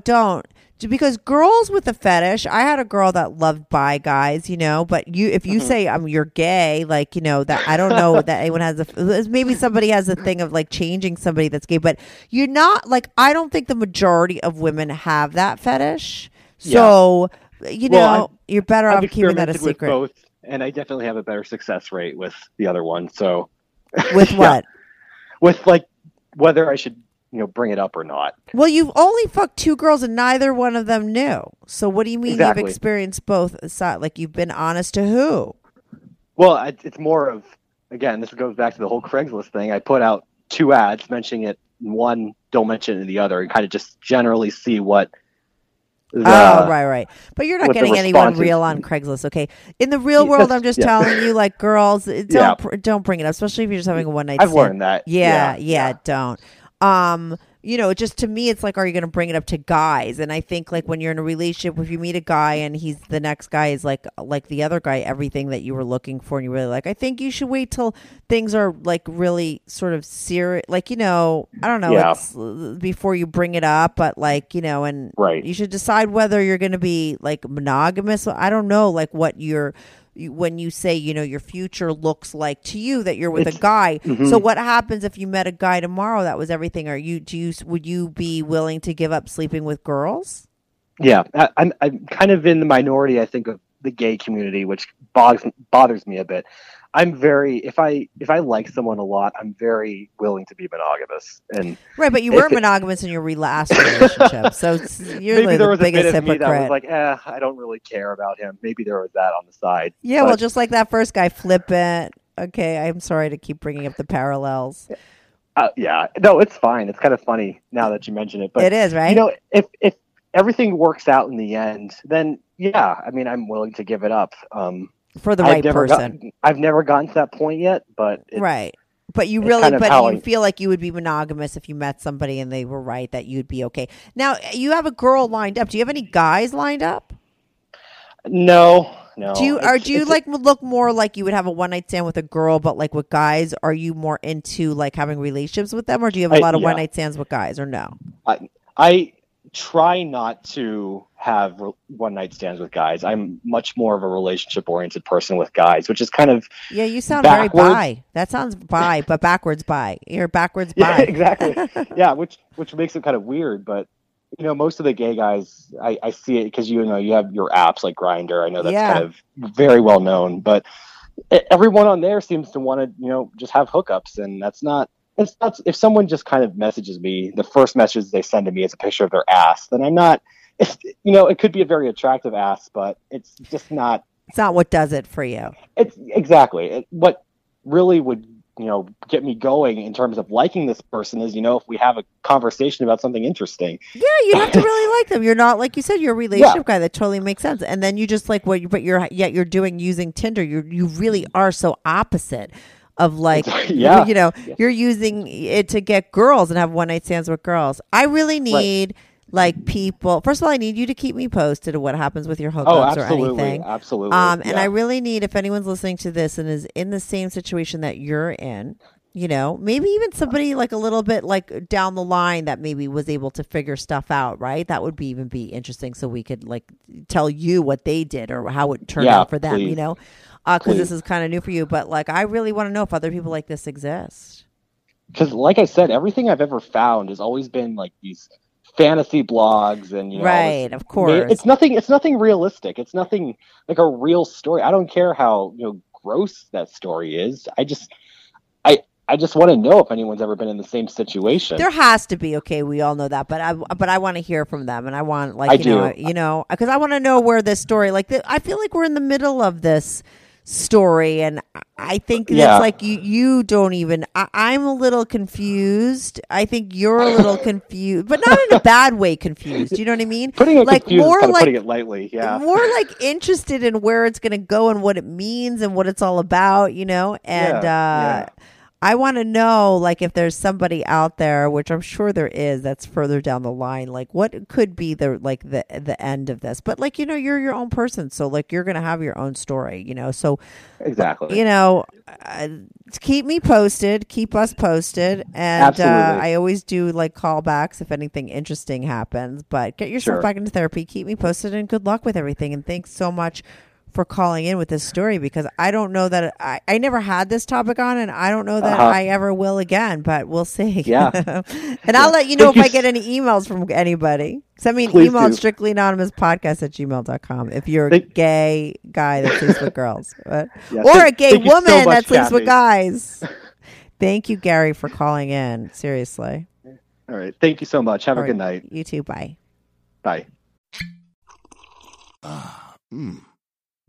don't. Because girls with a fetish, I had a girl that loved bi guys, but if you mm-hmm. say you're gay, that I don't know that anyone has maybe somebody has a thing of changing somebody that's gay, but you're not I don't think the majority of women have that fetish. So, you're better off keeping that a secret. With both, and I definitely have a better success rate with the other one. So with what? With whether I should bring it up or not. Well, you've only fucked two girls and neither one of them knew. So what do you mean exactly. You've experienced both? You've been honest to who? Well, it's more of, again, this goes back to the whole Craigslist thing. I put out two ads mentioning it in one, don't mention it in the other, and kind of just generally see what right. But you're not getting anyone real on Craigslist, okay? In the real world, I'm just telling you, girls, don't bring it up, especially if you're just having a one-night stand. I've learned that. Yeah, don't. Just to me, it's are you going to bring it up to guys? And I think when you're in a relationship, if you meet a guy and he's the next guy is like the other guy, everything that you were looking for and you really I think you should wait till things are really sort of serious, I don't know, it's before you bring it up, but and right. You should decide whether you're going to be monogamous. I don't know, what you're. When you say, your future looks like to you that you're with a guy. Mm-hmm. So what happens if you met a guy tomorrow that was everything? Would you be willing to give up sleeping with girls? Yeah, I'm kind of in the minority, I think, of the gay community, which bothers me a bit. I'm very if I like someone a lot, I'm very willing to be monogamous. And right, but you were monogamous in your last relationship, so you're the biggest hypocrite. That was I don't really care about him. Maybe there was that on the side. Yeah, but, well, just like that first guy, flippant. Okay, I'm sorry to keep bringing up the parallels. Yeah, no, it's fine. It's kind of funny now that you mention it, but it is right. If everything works out in the end, then yeah, I mean, I'm willing to give it up. For the right person. I've never gotten to that point yet, but... Right. But you really... Kind of but you feel like you would be monogamous if you met somebody and they were right, that you'd be okay. Now, you have a girl lined up. Do you have any guys lined up? No. Do you look more like you would have a one-night stand with a girl, but with guys, are you more into having relationships with them, or do you have a lot of one-night stands with guys, or no? I try not to have one-night stands with guys. I'm much more of a relationship-oriented person with guys, which is kind of you sound backwards. Very bi. That sounds bi, but backwards bi. You're backwards bi. Yeah, exactly. which makes it kind of weird, but most of the gay guys, I see it because you have your apps like Grindr. I know that's kind of very well known, but everyone on there seems to want to just have hookups, and that's not... if someone just kind of messages me, the first message they send to me is a picture of their ass, then I'm not, it could be a very attractive ass, but it's just not. It's not what does it for you. It's exactly what really would, get me going in terms of liking this person is, if we have a conversation about something interesting. Yeah. You have to really like them. You're not, like you said, you're a relationship guy. That totally makes sense. And then you just you're doing using Tinder. You really are so opposite. Of you're using it to get girls and have one night stands with girls. I really need people. First of all, I need you to keep me posted of what happens with your hookups or anything. Absolutely. And I really need, if anyone's listening to this and is in the same situation that you're in, maybe even somebody a little bit down the line that maybe was able to figure stuff out, right? That would be interesting. So we could tell you what they did or how it turned out for them, please. Because this is kind of new for you, but I really want to know if other people like this exist. Because, like I said, everything I've ever found has always been these fantasy blogs, and right, of course, it's nothing. It's nothing realistic. It's nothing like a real story. I don't care how gross that story is. I just want to know if anyone's ever been in the same situation. There has to be. Okay, we all know that, but I want to hear from them, and I want because I want to know where this story. I feel like we're in the middle of this story. And I think that's like you don't even, I'm a little confused. I think you're a little confused, but not in a bad way confused. You know what I mean? Putting it like more kind of like putting it lightly. Yeah. More like interested in where it's going to go and what it means and what it's all about, you know? And I want to know, like, if there's somebody out there, which I'm sure there is, that's further down the line, like, what could be the, like, the end of this? But, like, you know, you're your own person, so, like, you're going to have your own story, you know? So, exactly, you know, keep me posted, keep us posted, and I always do, like, callbacks if anything interesting happens, but get yourself back into therapy, keep me posted, and good luck with everything, and thanks so much for calling in with this story, because I don't know that I never had this topic on, and I don't know that I ever will again, but we'll see. Yeah. And I'll let you know if I get any emails from anybody. Send me an email at strictlyanonymouspodcast@gmail.com if you're a gay guy that sleeps with girls. But, or a gay woman that sleeps with guys. Thank you, Gary, for calling in. Seriously. All right. Thank you so much. Have a good night. You too. Bye. Bye.